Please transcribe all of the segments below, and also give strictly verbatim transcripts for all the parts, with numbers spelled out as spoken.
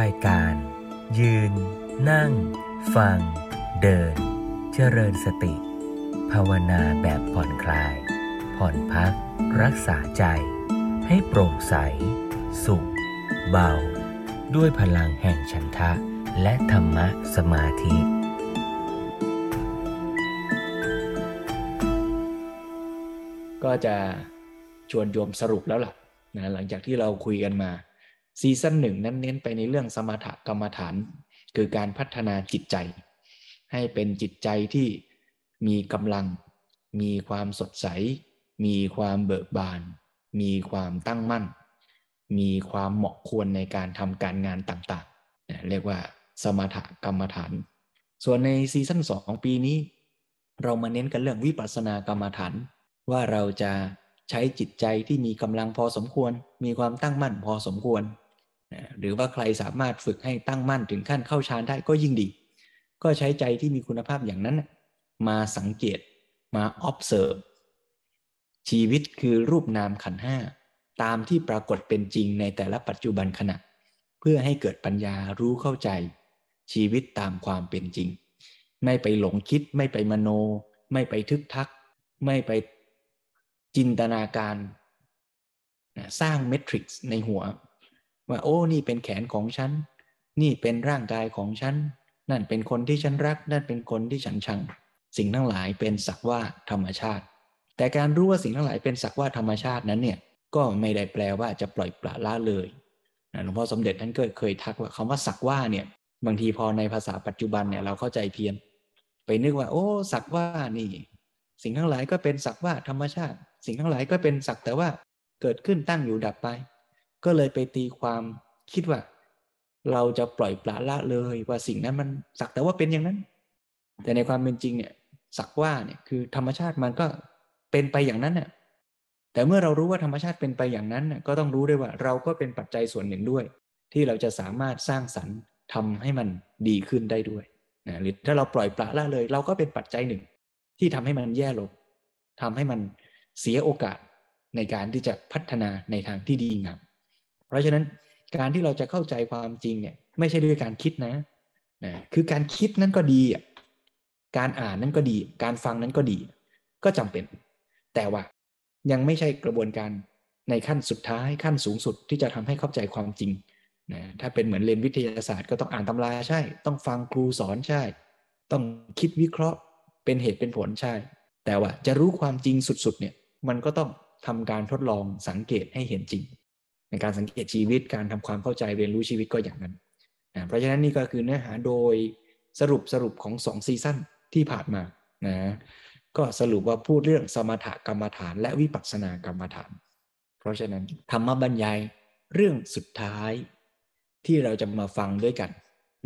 รายการยืนนั่งฟังเดินเจริญสติภาวนาแบบผ่อนคลายผ่อนพักรักษาใจให้โปร่งใสสุขเบาด้วยพลังแห่งฉันทะและธรรมะสมาธิก็จะชวนโยมสรุปแล้วล่ะนะหลังจากที่เราคุยกันมาซีซั่นหนึ่งนั้นเน้นไปในเรื่องสมถกรรมฐานคือการพัฒนาจิตใจให้เป็นจิตใจที่มีกำลังมีความสดใสมีความเบิกบานมีความตั้งมั่นมีความเหมาะควรในการทำการงานต่างๆนะเรียกว่าสมถกรรมฐานส่วนในซีซั่นสองของปีนี้เรามาเน้นกันเรื่องวิปัสสนากรรมฐานว่าเราจะใช้จิตใจที่มีกำลังพอสมควรมีความตั้งมั่นพอสมควรนะหรือว่าใครสามารถฝึกให้ตั้งมั่นถึงขั้นเข้าฌานได้ก็ยิ่งดีก็ใช้ใจที่มีคุณภาพอย่างนั้นมาสังเกตมา observe ชีวิตคือรูปนามขันธ์ห้าตามที่ปรากฏเป็นจริงในแต่ละปัจจุบันขณะเพื่อให้เกิดปัญญารู้เข้าใจชีวิตตามความเป็นจริงไม่ไปหลงคิดไม่ไปมโนไม่ไปทึกทักไม่ไปจินตนาการสร้างเมทริกซ์ในหัวว่าโอ้นี่เป็นแขนของฉันนี่เป็นร่างกายของฉันนั่นเป็นคนที่ฉันรักนั่นเป็นคนที่ฉันชังสิ่งทั้งหลายเป็นสักว่าธรรมชาติแต่การรู้ว่าสิ่งทั้งหลายเป็นสักว่าธรรมชาตินั้นเนี่ยก็ไม่ได้แปลว่าจะปล่อยปละละเลยหลวงพ่อสมเด็จท่านก็เคยทักว่าคำว่าสักว่าเนี่ยบางทีพอในภาษาปัจจุบันเนี่ยเราเข้าใจเพี้ยนไปนึกว่าโอ้สักว่านี่สิ่งทั้งหลายก็เป็นสักว่าธรรมชาติสิ่งทั้งหลายก็เป็นสักแต่ว่าเกิดขึ้นตั้งอยู่ดับไปก็เลยไปตีความคิดว่าเราจะปล่อยปละละเลยว่าสิ่งนั้นมันสักแต่ว่าเป็นอย่างนั้นแต่ในความเป็นจริงเนี่ยสักว่าเนี่ยคือธรรมชาติมันก็เป็นไปอย่างนั้นน่ะแต่เมื่อเรารู้ว่าธรรมชาติเป็นไปอย่างนั้นน่ะก็ต้องรู้ด้วยว่าเราก็เป็นปัจจัยส่วนหนึ่งด้วยที่เราจะสามารถสร้างสรรค์ทำให้มันดีขึ้นได้ด้วยนะหรือถ้าเราปล่อยปละละเลยเราก็เป็นปัจจัยหนึ่งที่ทำให้มันแย่ลงทำให้มันเสียโอกาสในการที่จะพัฒนาในทางที่ดีงามเพราะฉะนั้นการที่เราจะเข้าใจความจริงเนี่ยไม่ใช่ด้วยการคิดนะนะคือการคิดนั้นก็ดีอ่ะการอ่านนั้นก็ดีการฟังนั้นก็ดีก็จำเป็นแต่ว่ายังไม่ใช่กระบวนการในขั้นสุดท้ายขั้นสูงสุดที่จะทำให้เข้าใจความจริงนะถ้าเป็นเหมือนเรียนวิทยาศาสตร์ก็ต้องอ่านตำราใช่ต้องฟังครูสอนใช่ต้องคิดวิเคราะห์เป็นเหตุเป็นผลใช่แต่ว่าจะรู้ความจริงสุดๆเนี่ยมันก็ต้องทำการทดลองสังเกตให้เห็นจริงในการสังเกตชีวิตการทำความเข้าใจเรียนรู้ชีวิตก็อย่างนั้นนะเพราะฉะนั้นนี่ก็คือเนื้อหาโดยสรุปสรุปของสองซีซั่นที่ผ่านมานะก็สรุปว่าพูดเรื่องสมถกรรมฐานและวิปัสสนากรรมฐานเพราะฉะนั้นธรรมบรรยายเรื่องสุดท้ายที่เราจะมาฟังด้วยกัน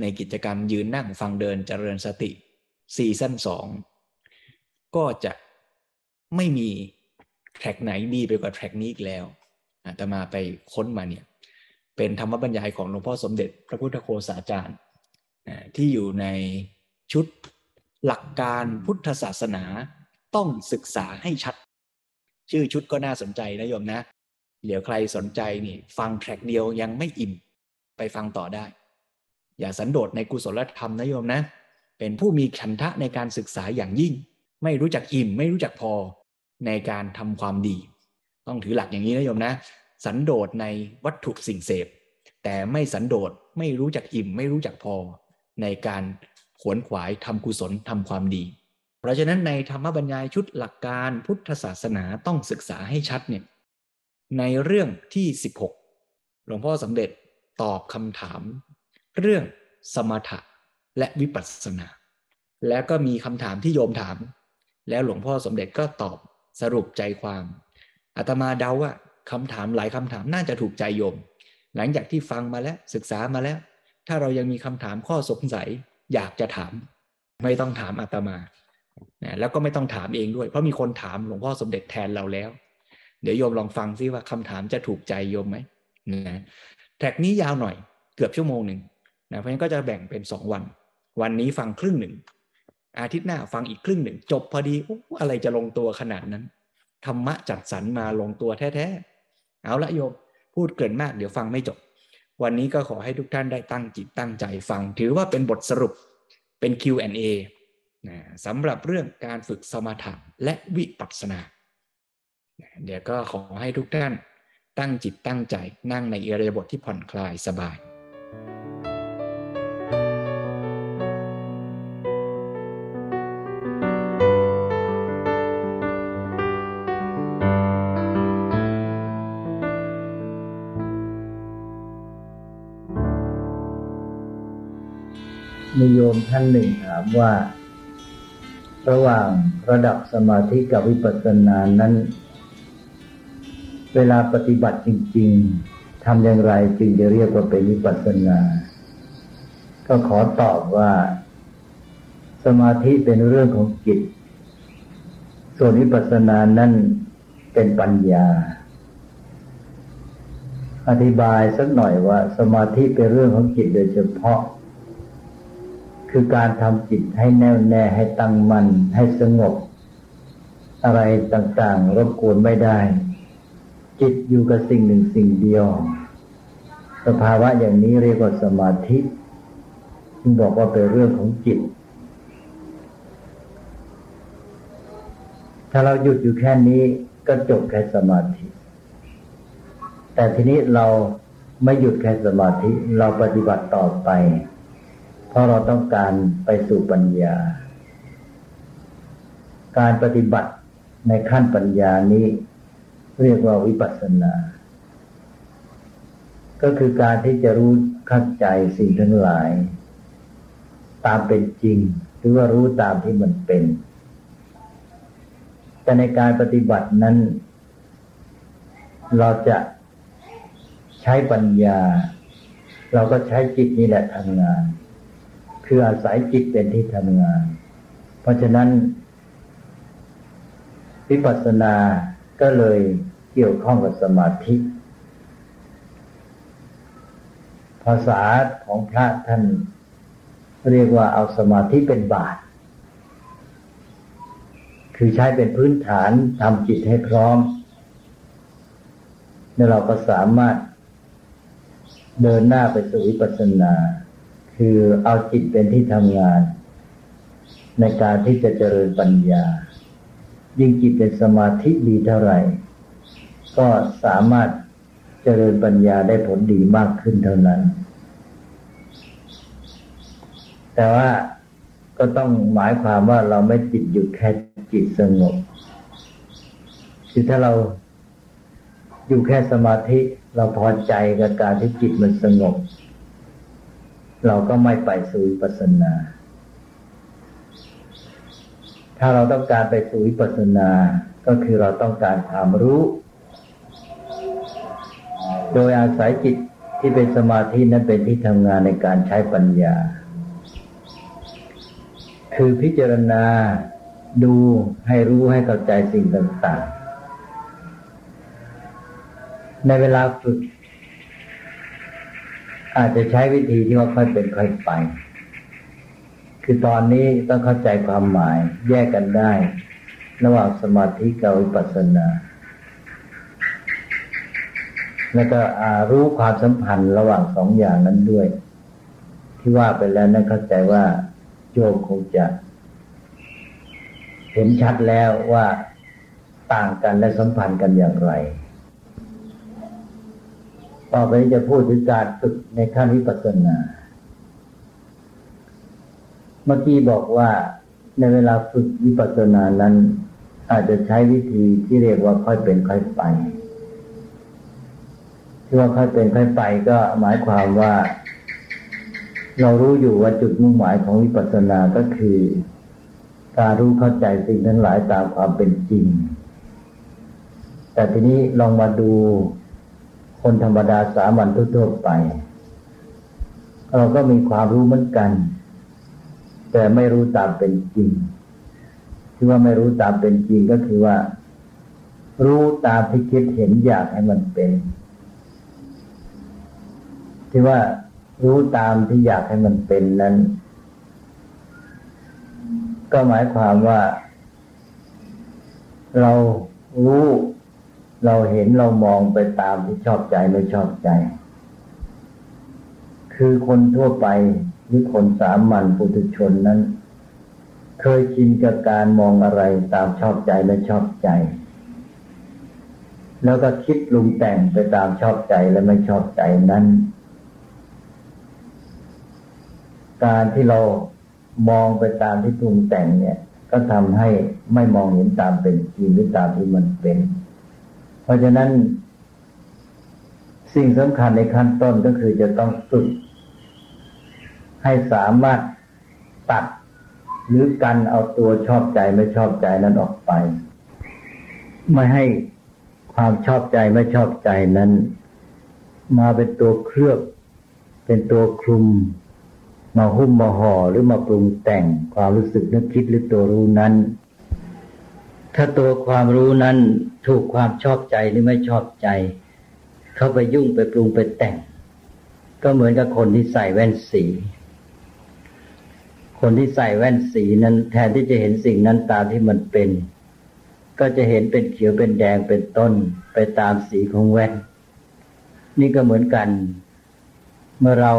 ในกิจกรรมยืนนั่งฟังเดินเจริญสติซีซั่นสองก็จะไม่มีแทร็กไหนดีไปกว่าแทร็กนี้อีกแล้วอาตมาไปค้นมาเนี่ยเป็นธรรมบรรยายของหลวงพ่อสมเด็จพระพุทธโฆษาจารย์ที่อยู่ในชุดหลักการพุทธศาสนาต้องศึกษาให้ชัดชื่อชุดก็น่าสนใจนะโยมนะเดี๋ยวใครสนใจนี่ฟังแทร็กเดียวยังไม่อิ่มไปฟังต่อได้อย่าสันโดษในกุศลธรรมนะโยมนะเป็นผู้มีฉันทะในการศึกษาอย่างยิ่งไม่รู้จักอิ่มไม่รู้จักพอในการทำความดีต้องถือหลักอย่างนี้นะโยมนะสันโดษในวัตถุสิ่งเสพแต่ไม่สันโดษไม่รู้จักอิ่มไม่รู้จักพอในการขวนขวายทำกุศลทำความดีเพราะฉะนั้นในธรรมบรรยายชุดหลักการพุทธศาสนาต้องศึกษาให้ชัดเนี่ยในเรื่องที่สิบหกหลวงพ่อสมเด็จตอบคำถามเรื่องสมถะและวิปัสสนาแล้วก็มีคำถามที่โยมถามแล้วหลวงพ่อสมเด็จก็ตอบสรุปใจความอาตมาเดาว่าคำถามหลายคำถามน่าจะถูกใจโยมหลังจากที่ฟังมาแล้วศึกษามาแล้วถ้าเรายังมีคำถามข้อสงสัยอยากจะถามไม่ต้องถามอาตมานะแล้วก็ไม่ต้องถามเองด้วยเพราะมีคนถามหลวงพ่อสมเด็จแทนเราแล้วเดี๋ยวโยมลองฟังซิว่าคำถามจะถูกใจโยมไหมนะแทร็กนี้ยาวหน่อยเกือบชั่วโมงหนึ่งนะเพราะฉะนั้นก็จะแบ่งเป็นสองวันวันนี้ฟังครึ่งหนึ่งอาทิตย์หน้าฟังอีกครึ่งหนึ่งจบพอดีอะไรจะลงตัวขนาดนั้นธรรมะจัดสรรมาลงตัวแท้ๆเอาละโยมพูดเกินมากเดี๋ยวฟังไม่จบ วันนี้ก็ขอให้ทุกท่านได้ตั้งจิตตั้งใจฟังถือว่าเป็นบทสรุปเป็น คิว แอนด์ เอ นะสำหรับเรื่องการฝึกสมถะและวิปัสสนานะเดี๋ยวก็ขอให้ทุกท่านตั้งจิตตั้งใจนั่งในอิริยาบถที่ผ่อนคลายสบายมีโยมท่านหนึ่งถามว่าระหว่างระดับสมาธิกับวิปัสสนานั้นเวลาปฏิบัติจริงๆทำอย่างไรจึงจะเรียกว่าเป็นวิปัสสนาก็ขอตอบว่าสมาธิเป็นเรื่องของจิตส่วนวิปัสสนานั้นเป็นปัญญาอธิบายสักหน่อยว่าสมาธิเป็นเรื่องของจิตโดยเฉพาะคือการทำจิตให้แน่วแน่ให้ตั้งมั่นให้สงบอะไรต่างๆรบกวนไม่ได้จิตอยู่กับสิ่งหนึ่งสิ่งเดียวสภาวะอย่างนี้เรียกว่าสมาธิจึงบอกว่าเป็นเรื่องของจิตถ้าเราหยุดอยู่แค่นี้ก็จบแค่สมาธิแต่ทีนี้เราไม่หยุดแค่สมาธิเราปฏิบัติต่อไปเพราะเราต้องการไปสู่ปัญญาการปฏิบัติในขั้นปัญญานี้เรียกว่าวิปัสสนาก็คือการที่จะรู้เข้าใจสิ่งทั้งหลายตามเป็นจริงหรือว่ารู้ตามที่มันเป็นแต่ในการปฏิบัตินั้นเราจะใช้ปัญญาเราก็ใช้จิตนี่แหละทำงานคืออาศัยจิตเป็นที่ทำงานเพราะฉะนั้นวิปัสสนาก็เลยเกี่ยวข้องกับสมาธิภาษาของพระท่านเรียกว่าเอาสมาธิเป็นบาตรคือใช้เป็นพื้นฐานทำจิตให้พร้อมแล้วเราก็สามารถเดินหน้าไปสู่วิปัสสนาคือเอาจิตเป็นที่ทำงานในการที่จะเจริญปัญญายิ่งจิตเป็นสมาธิดีเท่าไหร่ก็สามารถเจริญปัญญาได้ผลดีมากขึ้นเท่านั้นแต่ว่าก็ต้องหมายความว่าเราไม่จิตอยู่แค่จิตสงบคือถ้าเราอยู่แค่สมาธิเราพอใจกับการที่จิตมันสงบเราก็ไม่ไปสู่วิปัสสนาถ้าเราต้องการไปสู่วิปัสสนาก็คือเราต้องการความรู้โดยอาศัยจิตที่เป็นสมาธินั้นเป็นที่ทำงานในการใช้ปัญญาคือพิจารณาดูให้รู้ให้เข้าใจสิ่งต่างๆในเวลาฝึกอาจจะใช้วิธีที่ว่าค่อยเป็นค่อยไปคือตอนนี้ต้องเข้าใจความหมายแยกกันได้ระหว่างสมาธิกับวิปัสสนาแล้วก็รู้ความสัมพันธ์ระหว่างสองอย่างนั้นด้วยที่ว่าไปแล้วนั่นเข้าใจว่าโยมคงจะเห็นชัดแล้วว่าต่างกันและสัมพันธ์กันอย่างไรต่อไปจะพูดถึงการฝึกในขั้นวิปัสสนาเมื่อกี้บอกว่าในเวลาฝึกวิปัสสนานั้นอาจจะใช้วิธีที่เรียกว่าค่อยเป็นค่อยไปที่ว่าค่อยเป็นค่อยไปก็หมายความว่าเรารู้อยู่ว่าจุดมุ่งหมายของวิปัสสนาก็คือการรู้เข้าใจสิ่งทั้งหลายตามความเป็นจริงแต่ทีนี้ลองมาดูคนธรรมดาสามัญทั่วๆไปเราก็มีความรู้เหมือนกันแต่ไม่รู้ตามเป็นจริงที่ว่าไม่รู้ตามเป็นจริงก็คือว่ารู้ตามที่คิดเห็นอยากให้มันเป็นที่ว่ารู้ตามที่อยากให้มันเป็นนั้นก็หมายความว่าเรารู้เราเห็นเรามองไปตามที่ชอบใจไม่ชอบใจ คือคนทั่วไปหรือคนสามัญปุถุชนนั้นเคยชินกับการมองอะไรตามชอบใจและชอบใจแล้วก็คิดปรุงแต่งไปตามชอบใจและไม่ชอบใจนั้นการที่เรามองไปตามที่ปรุงแต่งเนี่ยก็ทำให้ไม่มองเห็นตามเป็นจริงหรือตามที่มันเป็นเพราะฉะนั้นสิ่งสำคัญในขั้นต้นก็คือจะต้องฝึกให้สามารถตัดหรือกันเอาตัวชอบใจไม่ชอบใจนั้นออกไปไม่ให้ความชอบใจไม่ชอบใจนั้นมาเป็นตัวเคลือบเป็นตัวคลุมมาหุ้มมาห่อหรือมาปรุงแต่งความรู้สึกนึกคิดหรือตัวรู้นั้นถ้าตัวความรู้นั้นถูกความชอบใจหรือไม่ชอบใจเข้าไปยุ่งไปปรุงไปแต่งก็เหมือนกับคนที่ใส่แว่นสีคนที่ใส่แว่นสีนั้นแทนที่จะเห็นสิ่งนั้นตามที่มันเป็นก็จะเห็นเป็นเขียวเป็นแดงเป็นต้นไปตามสีของแว่นนี่ก็เหมือนกันเมื่อเรา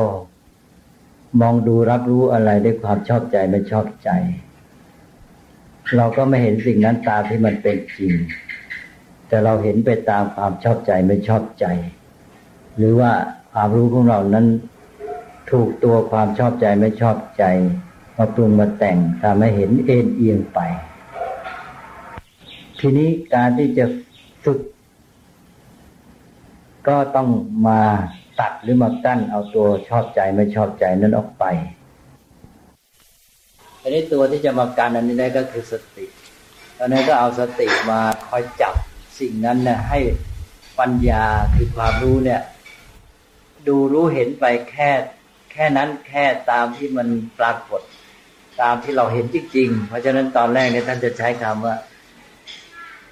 มองดูรับรู้อะไรด้วยความชอบใจไม่ชอบใจเราก็ไม่เห็นสิ่งนั้นตามที่มันเป็นจริงแต่เราเห็นไปตามความชอบใจไม่ชอบใจหรือว่าความรู้ของเรานั้นถูกตัวความชอบใจไม่ชอบใจมาปรุงมาแต่งทำให้เห็นเอ็นเอียงไปทีนี้การที่จะฝึกก็ต้องมาตัดหรือมากั้นเอาตัวชอบใจไม่ชอบใจนั้นออกไปอันนี้ตัวที่จะมากั้นอันนี้ได้ก็คือสติตอนนี้ก็เอาสติมาคอยจับสิ่งนั้นนะให้ปัญญาคือความรู้เนี่ยดูรู้เห็นไปแค่แค่นั้นแค่ตามที่มันปรากฏตามที่เราเห็นจริงๆเพราะฉะนั้นตอนแรกเนี่ยท่านจะใช้คำว่า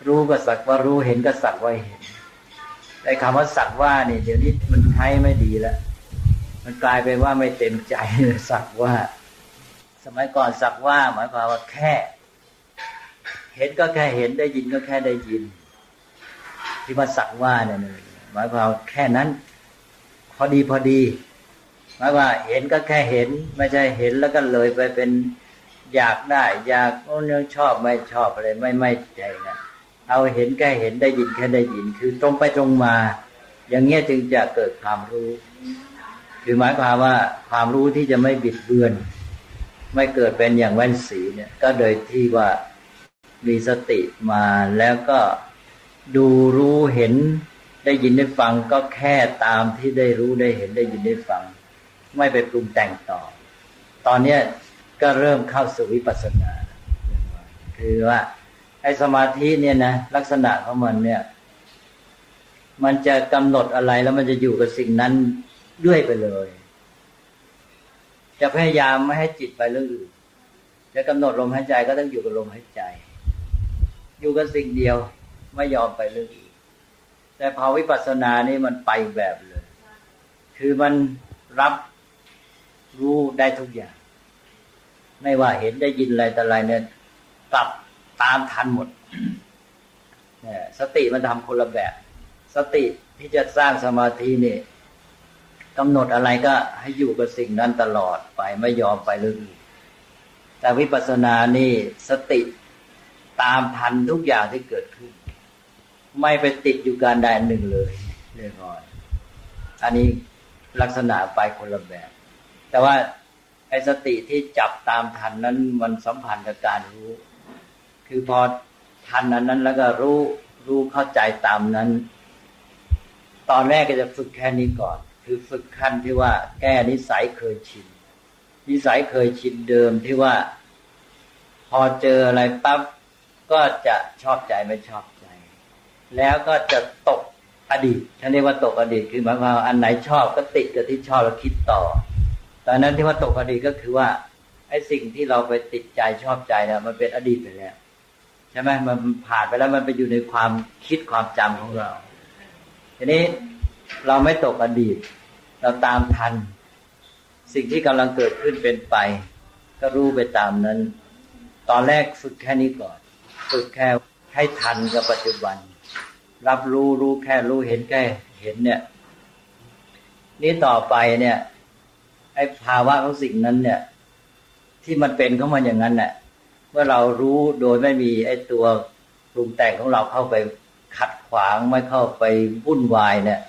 รู้ก็สักว่ารู้เห็นก็สักว่าเห็นไอ้คำว่าสักว่าเนี่ยเดี๋ยวนี้มันใช้ไม่ดีแล้วมันกลายไปว่าไม่เต็มใจเลยสักว่าสมัยก่อนสักว่าหมายความว่าแค่เห็นก็แค่เห็นได้ยินก็แค่ได้ยินที่ว่าสักว่าเนี่ยหมายความแค่นั้นพอดีพอดีหมายว่าเห็นก็แค่เห็นไม่ใช่เห็นแล้วก็เลยไปเป็นอยากได้อยากโอ้เรื่องชอบไม่ชอบอะไรไม่ไม่ใจนะเอาเห็นแค่เห็นได้ยินแค่ได้ยินคือตรงไปตรงมาอย่างเงี้ยจึงจะเกิดความรู้คือหมายความว่าความรู้ที่จะไม่บิดเบือนไม่เกิดเป็นอย่างแว่นสีเนี่ยก็โดยที่ว่ามีสติมาแล้วก็ดูรู้เห็นได้ยินได้ฟังก็แค่ตามที่ได้รู้ได้เห็นได้ยินได้ฟังไม่ไปปรุงแต่งต่อตอนเนี้ยก็เริ่มเข้าสู่วิปัสสนาคือว่าไอ้สมาธิเนี่ยนะลักษณะของมันเนี่ยมันจะกำหนดอะไรแล้วมันจะอยู่กับสิ่งนั้นด้วยไปเลยจะพยายามไม่ให้จิตไปเรื่องอื่นจะกำหนดลมหายใจก็ต้องอยู่กับลมหายใจอยู่กับสิ่งเดียวไม่ยอมไปเรื่องอื่นแต่ภาวะวิปัสสนานี่มันไปแบบเลยคือมันรับรู้ได้ทุกอย่างไม่ว่าเห็นได้ยินอะไรแต่อะไรเนี่ยกลับตามทันหมดเนี่ยสติมันทำคนละแบบสติที่จะสร้างสมาธินี่กำหนดอะไรก็ให้อยู่กับสิ่งนั้นตลอดไปไม่ยอมไปเรื่องอื่นแต่วิปัสสนานี่สติตามทันทุกอย่างที่เกิดขึ้นไม่ไปติดอยู่การใดหนึ่งเลยเรียบร้อยอันนี้ลักษณะไปคนละแบบแต่ว่าไอ้สติที่จับตามทันนั้นมันสัมพันธ์กับการรู้คือพอทันอันนั้นแล้วก็รู้รู้เข้าใจตามนั้นตอนแรกก็จะฝึกแค่นี้ก่อนคือฝึกขั้นที่ว่าแก้นิสัยเคยชินนิสัยเคยชินเดิมที่ว่าพอเจออะไรปั๊บก็จะชอบใจไม่ชอบใจแล้วก็จะตกอดีตฉันเรียกว่าตกอดีตคือหมายความว่าอันไหนชอบก็ติดกับที่ชอบแล้วคิดต่อตอนนั้นที่ว่าตกอดีตก็คือว่าไอ้สิ่งที่เราไปติดใจชอบใจเนี่ยมันเป็นอดีตไปแล้วใช่ไหมมันผ่านไปแล้วมันไปอยู่ในความคิดความจำของเราทีนี้เราไม่ตกอดีตเราตามทันสิ่งที่กำลังเกิดขึ้นเป็นไปก็รู้ไปตามนั้นตอนแรกฝึกแค่นี้ก่อนฝึกแค่ให้ทันกับปัจจุบันรับรู้รู้แค่รู้เห็นแค่เห็นเนี่ยนี่ต่อไปเนี่ย อ้ภาวะของสิ่งนั้นเนี่ยที่มันเป็นเข้ามาอย่างนั้นน่ะเมื่อเรารู้โดยไม่มีไอ้ตัวปรุงแต่งของเราเข้าไปขัดขวางไม่เข้าไปวุ่นวายเนี่ย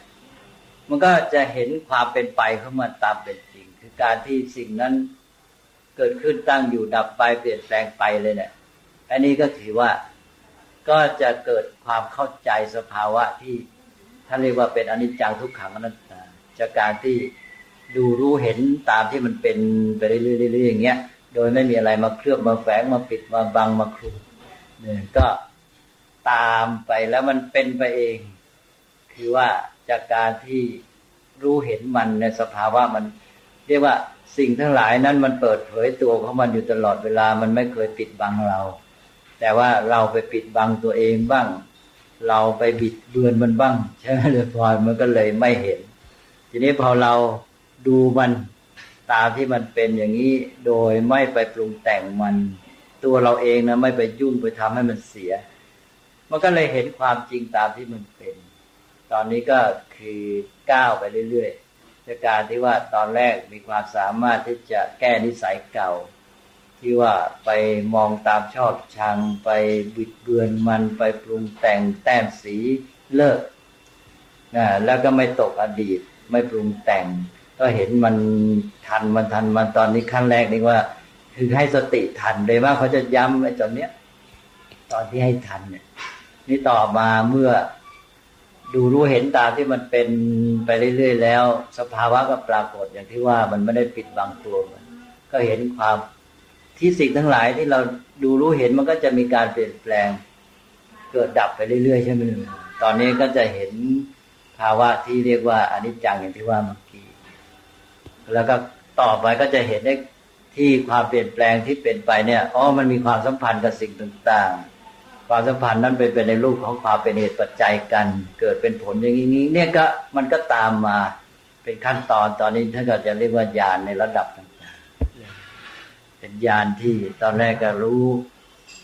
มันก็จะเห็นความเป็นไปของมันตามเป็นจริงคือการที่สิ่งนั้นเกิดขึ้นตั้งอยู่ดับไปเปลี่ยนแปลงไปเลยเนี่ยอันนี้ก็ถือว่าก็จะเกิดความเข้าใจสภาวะที่ท่านเรียกว่าเป็นอนิจจังทุกขังอนัตตาจากการที่ดูรู้เห็นตามที่มันเป็นไปเรื่อยๆอย่างเงี้ยโดยไม่มีอะไรมาเคลือบมาแฝงมาปิดมาบังมาคลุมเนี่ยก็ตามไปแล้วมันเป็นไปเองคือว่าจากการที่รู้เห็นมันในสภาวะมันเรียกว่าสิ่งทั้งหลายนั้นมันเปิดเผยตัวของมันอยู่ตลอดเวลามันไม่เคยปิดบังเราแต่ว่าเราไปปิดบังตัวเองบ้างเราไปบิดเบือนมันบ้างใช่ไหมเลยพอมันก็เลยไม่เห็นทีนี้พอเราดูมันตามที่มันเป็นอย่างนี้โดยไม่ไปปรุงแต่งมันตัวเราเองนะไม่ไปยุ่งไปทำให้มันเสียมันก็เลยเห็นความจริงตามที่มันเป็นตอนนี้ก็คือก้าวไปเรื่อยๆจากการที่ว่าตอนแรกมีความสามารถที่จะแก้นิสัยเก่าที่ว่าไปมองตามชอบชังไปบิดเบือนมันไปปรุงแต่งแต้มสีเลิกนะแล้วก็ไม่ตกอดีตไม่ปรุงแต่งก็เห็นมันทันมันทันมันตอนนี้ขั้นแรกนี่ว่าคือให้สติทันเลยว่าเขาจะย้ำไอ้ตอนเนี้ยตอนที่ให้ทันเนี่ยนี่ต่อมาเมื่อดูรู้เห็นตามที่มันเป็นไปเรื่อยๆแล้วสภาวะก็ปรากฏอย่างที่ว่ามันไม่ได้ปิดบังตัวมันก็เห็นความที่สิ่งทั้งหลายที่เราดูรู้เห็นมันก็จะมีการเปลี่ยนแปลงเกิดดับไปเรื่อยๆใช่ไหมตอนนี้ก็จะเห็นภาวะที่เรียกว่าอนิจจังอย่างที่ว่าเมื่อกี้แล้วก็ต่อไปก็จะเห็นได้ที่ความเปลี่ยนแปลงที่เป็นไปเนี่ยอ๋อมันมีความสัมพันธ์กับสิ่งต่างๆความสัมพันธ์นั้นเป็นไปในรูปของความเป็นเหตุปัจจัยกันเกิดเป็นผลอย่างนี้เนี่ยก็มันก็ตามมาเป็นขั้นตอนตอนนี้ท่านก็จะเรียกว่าญาณในระดับเป็นญาณที่ตอนแรกก็รู้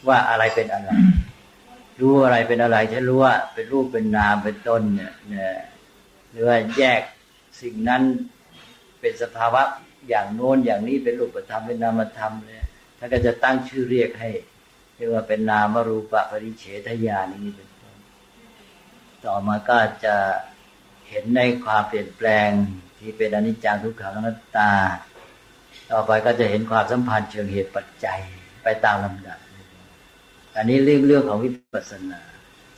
ว่าอะไรเป็นอะไรรู้อะไรเป็นอะไรฉันรู้ว่าเป็นรูปเป็นนามเป็นต้นเนี่ยหรือว่าแยกสิ่งนั้นเป็นสภาวะอย่างโน้นอย่างนี้เป็นรูปธรรมเป็นนามธรรมเนี่ยท่านก็จะตั้งชื่อเรียกให้เรียกว่าเป็นนามรูปปริเฉทญาณนี้เป็นต้นต่อมาก็จะเห็นในความเปลี่ยนแปลงที่เป็นอนิจจังทุกขังอนัตตาต่อไปก็จะเห็นความสัมพันธ์เชิงเหตุปัจจัยไปตามลำดับอันนี้เรื่องเรื่องของวิปัสสนา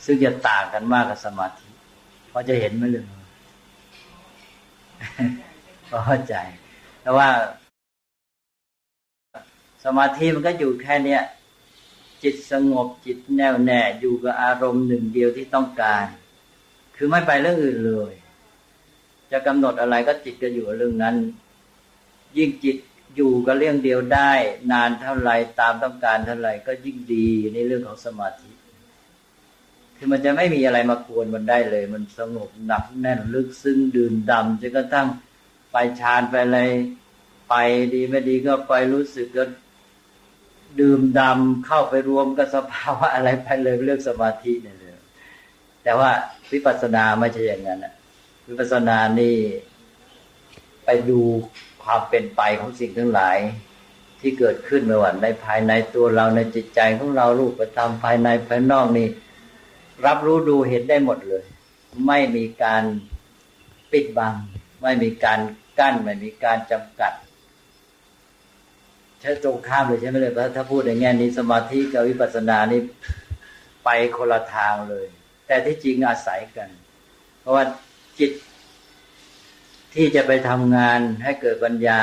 ซึ่งจะต่างกันมากกับสมาธิเพราะจะเห็นไม่เลยเพราะเข้าใจแต่ว่าสมาธิมันก็อยู่แค่เนี้ยจิตสงบจิตแน่วแน่อยู่กับอารมณ์หนึ่งเดียวที่ต้องการคือไม่ไปเรื่องอื่นเลยจะกำหนดอะไรก็จิตก็อยู่กับเรื่องนั้นยิ่งจิตอยู่กับเรื่องเดียวได้นานเท่าไรตามต้องการเท่าไรก็ยิ่งดีในเรื่องของสมาธิคือมันจะไม่มีอะไรมากวนมันได้เลยมันสงบหนักแน่นลึกซึ้งดื่มด่ำจนกระทั่งไปฌานไปอะไรไปดีไม่ดีก็ไปรู้สึกก็ดื่มด่ำเข้าไปรวมกับสภาวะอะไรไปเลยเรื่องสมาธิเนี่ยเลยแต่ว่าวิปัสสนาไม่ใช่อย่างนั้นนะวิปัสสนานี่ไปดูความเป็นไปของสิ่งทั้งหลายที่เกิดขึ้นในวันในภายในตัวเราในจิตใจของเรารูปธรรมภายในภายนอกนี่รับรู้ดูเห็นได้หมดเลยไม่มีการปิดบังไม่มีการกั้นไม่มีการจำกัดใช่ตรงข้ามเลยใช่ไหมเลยถ้าพูดในแง่นี้สมาธิกับวิปัสสนานี่ไปคนละทางเลยแต่ที่จริงอาศัยกันเพราะว่าจิตที่จะไปทำงานให้เกิดปัญญา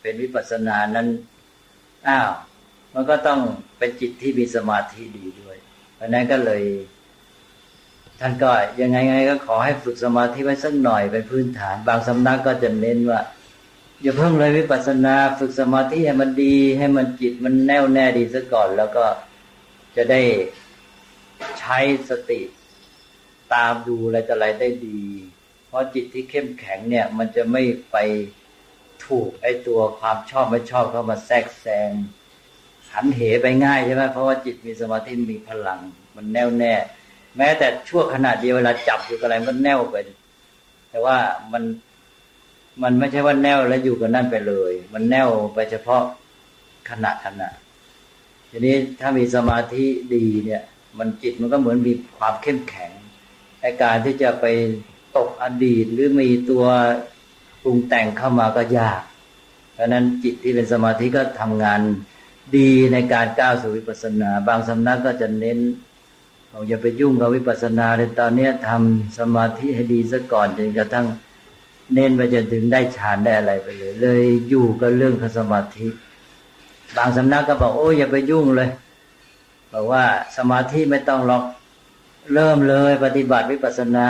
เป็นวิปัสสนานั้นอ้าวมันก็ต้องเป็นจิตที่มีสมาธิดีด้วยเพราะนั้นก็เลยท่านก็ยังไงไงก็ขอให้ฝึกสมาธิไว้สักหน่อยเป็นพื้นฐานบางสำนักก็จะเน้นว่าอย่าเพิ่งเลยวิปัสสนาฝึกสมาธิให้มันดีให้มันจิตมันแน่วแน่ดีซะก่อนแล้วก็จะได้ใช้สติตามดูอะไรต่ออะไรได้ดีเพราะจิตที่เข้มแข็งเนี่ยมันจะไม่ไปถูกไอ้ตัวความชอบไม่ชอบเข้ามาแทรกแซงหันเหไปง่ายใช่ไหมเพราะว่าจิตมีสมาธิมีพลังมันแน่วแน่แม้แต่ชั่วขณะเดียวเวลาจับอยู่กับอะไรมันแน่วไปแต่ว่ามัน มันไม่ใช่ว่าแน่วแล้วอยู่กับนั่นไปเลยมันแน่วไปเฉพาะขณะขณะทีนี้ถ้ามีสมาธิดีเนี่ยมันจิตมันก็เหมือนมีความเข้มแข็งไอ้การที่จะไปตกอดีตหรือมีตัวปรุงแต่งเข้ามาก็ยากเพราะนั้นจิตที่เป็นสมาธิก็ทำงานดีในการก้าวสู่วิปัสสนาบางสำนักก็จะเน้นเราอย่าไปยุ่งกับวิปัสสนาในตอนนี้ทำสมาธิให้ดีซะก่อนจนกระทั่งเน้นไปจนถึงได้ฌานได้อะไรไปเลยเลยอยู่กับเรื่องของสมาธิบางสำนักก็บอกโอ้ยอย่าไปยุ่งเลยบอกว่าสมาธิไม่ต้องหรอกเริ่มเลยปฏิบัติวิปัสสนา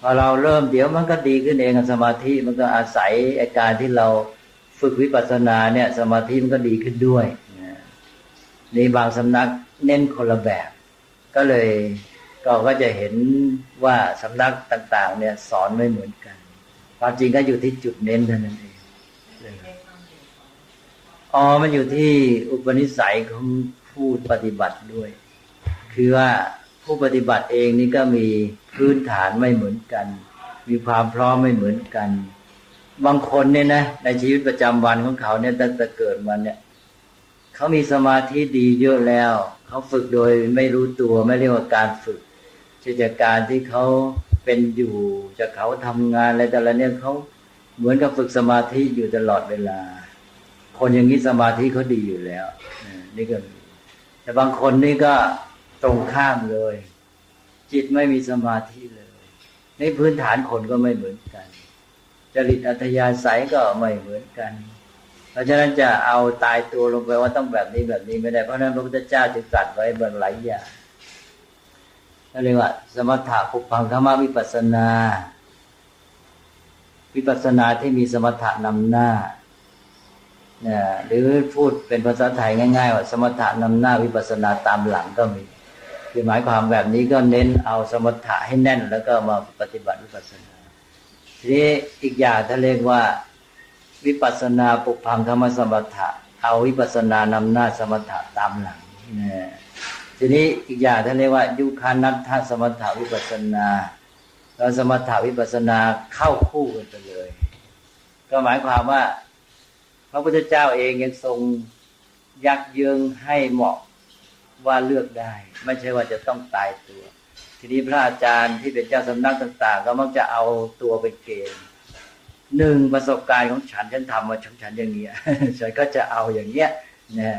พอเราเริ่มเดี๋ยวมันก็ดีขึ้นเองสมาธิมันก็อาศัยอาการที่เราฝึกวิปัสสนาเนี่ยสมาธิมันก็ดีขึ้นด้วยในบางสำนักเน้นคนละแบบก็เลยเราก็จะเห็นว่าสำนักต่างๆเนี่ยสอนไม่เหมือนกันความจริงก็อยู่ที่จุดเน้นเท่านั้นเองอ๋อมันอยู่ที่อุปนิสัยของผู้ปฏิบัติด้วยคือว่าผู้ปฏิบัติเองนี่ก็มีพื้นฐานไม่เหมือนกันมีความพร้อมไม่เหมือนกันบางคนเนี่ยนะในชีวิตประจำวันของเขาเนี่ยตั้งแต่เกิดมาเนี่ยเขามีสมาธิดีเยอะแล้วเขาฝึกโดยไม่รู้ตัวไม่เรียกว่าการฝึกจากการที่เขาเป็นอยู่จากเขาทำงานอะไรแต่ละเนี่ยเขาเหมือนกับฝึกสมาธิอยู่ตลอดเวลาคนอย่างนี้สมาธิเขาดีอยู่แล้วนี่ก็แต่บางคนนี่ก็ตรงข้ามเลยจิตไม่มีสมาธิเลยในพื้นฐานคนก็ไม่เหมือนกันจริตอัธยาศัยก็ไม่เหมือนกันเพราะฉะนั้นจะเอาตายตัวลงไปว่าต้องแบบนี้แบบนี้ไม่ได้เพราะฉะนั้นพระพุทธเจ้าจึงตรัสไว้บนหลายอย่างนั่นเรียกว่าสมถะภุพังคมวิปัสสนาวิปัสสนาที่มีสมถะนำหน้านะหรือพูดเป็นภาษาไทยง่ายๆว่าสมถะนำหน้าวิปัสสนาตามหลังก็มีคือหมายความแบบนี้ก็เน้นเอาสมถะให้แน่นแล้วก็มาปฏิบัติวิปัสสนาทีนี้อีกอย่างท่านเรียกว่าวิปัสสนาปุพังคมสมถะเอาวิปัสสนานำหน้าสมถะตามหลังนะทีนี้อีกอย่างท่านเรียกว่ายุคานัตถสมถะวิปัสสนาแล้วสมถะวิปัสสนาเข้าคู่กันไปเลยก็หมายความว่าพระพุทธเจ้าเองยังทรงยักยืงให้เหมาะว่าเลือกได้ไม่ใช่ว่าจะต้องตายตัวทีนี้พระอาจารย์ที่เป็นเจ้าสำนักต่างๆก็มักจะเอาตัวเป็นเกณฑ์หนึ่งประสบการณ์ของฉันฉันทำมาฉันฉันอย่างเงี้ยฉันก็จะเอาอย่างเงี้ยเนี่ย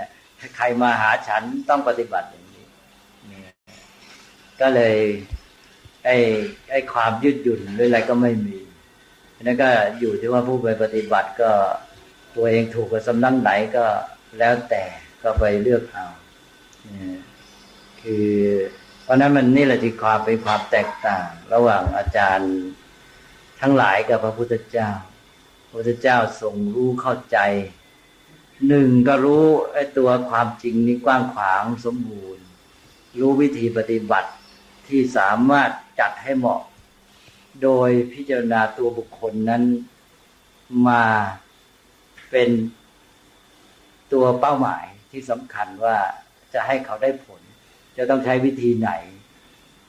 ใครมาหาฉันต้องปฏิบัติอย่างนี้เนี่ยก็เลยไอ้ไอ้ความยืดหยุ่นหรืออะไรก็ไม่มีนั่นก็อยู่ที่ว่าผู้ไปปฏิบัติก็ตัวเองถูกกับสำนักไหนก็แล้วแต่ก็ไปเลือกเอาเนี่ยคือเพราะนั้นมันนี่แหละที่ความเป็นความแตกต่างระหว่างอาจารย์ทั้งหลายกับพระพุทธเจ้าพระพุทธเจ้าทรงรู้เข้าใจหนึ่งก็รู้ไอ้ตัวความจริงนี้กว้างขวางสมบูรณ์รู้วิธีปฏิบัติที่สามารถจัดให้เหมาะโดยพิจารณาตัวบุคคลนั้นมาเป็นตัวเป้าหมายที่สำคัญว่าจะให้เขาได้ผลจะต้องใช้วิธีไหน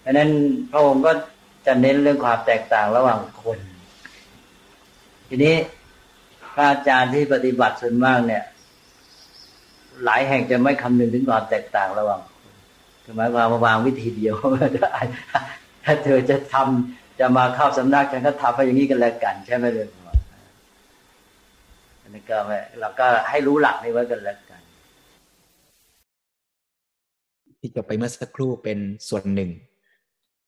ดังนั้นพระองค์ก็จะเน้นเรื่องความแตกต่างระหว่างคนทีนี้พระอาจารย์ที่ปฏิบัติส่วนมากเนี่ยหลายแห่งจะไม่คำนึงถึงความแตกต่างระหว่างคนคือหมายความว่าวางวิธีเดียวถ้าเธอจะทำจะมาเข้าสำนักฉันก็ทำไปอย่างนี้กันแล้วกันใช่ไหมเลยอันนี้ก็เราก็ให้รู้หลักนี้ไว้กันแล้วกันที่จบไปเมื่อสักครู่เป็นส่วนหนึ่ง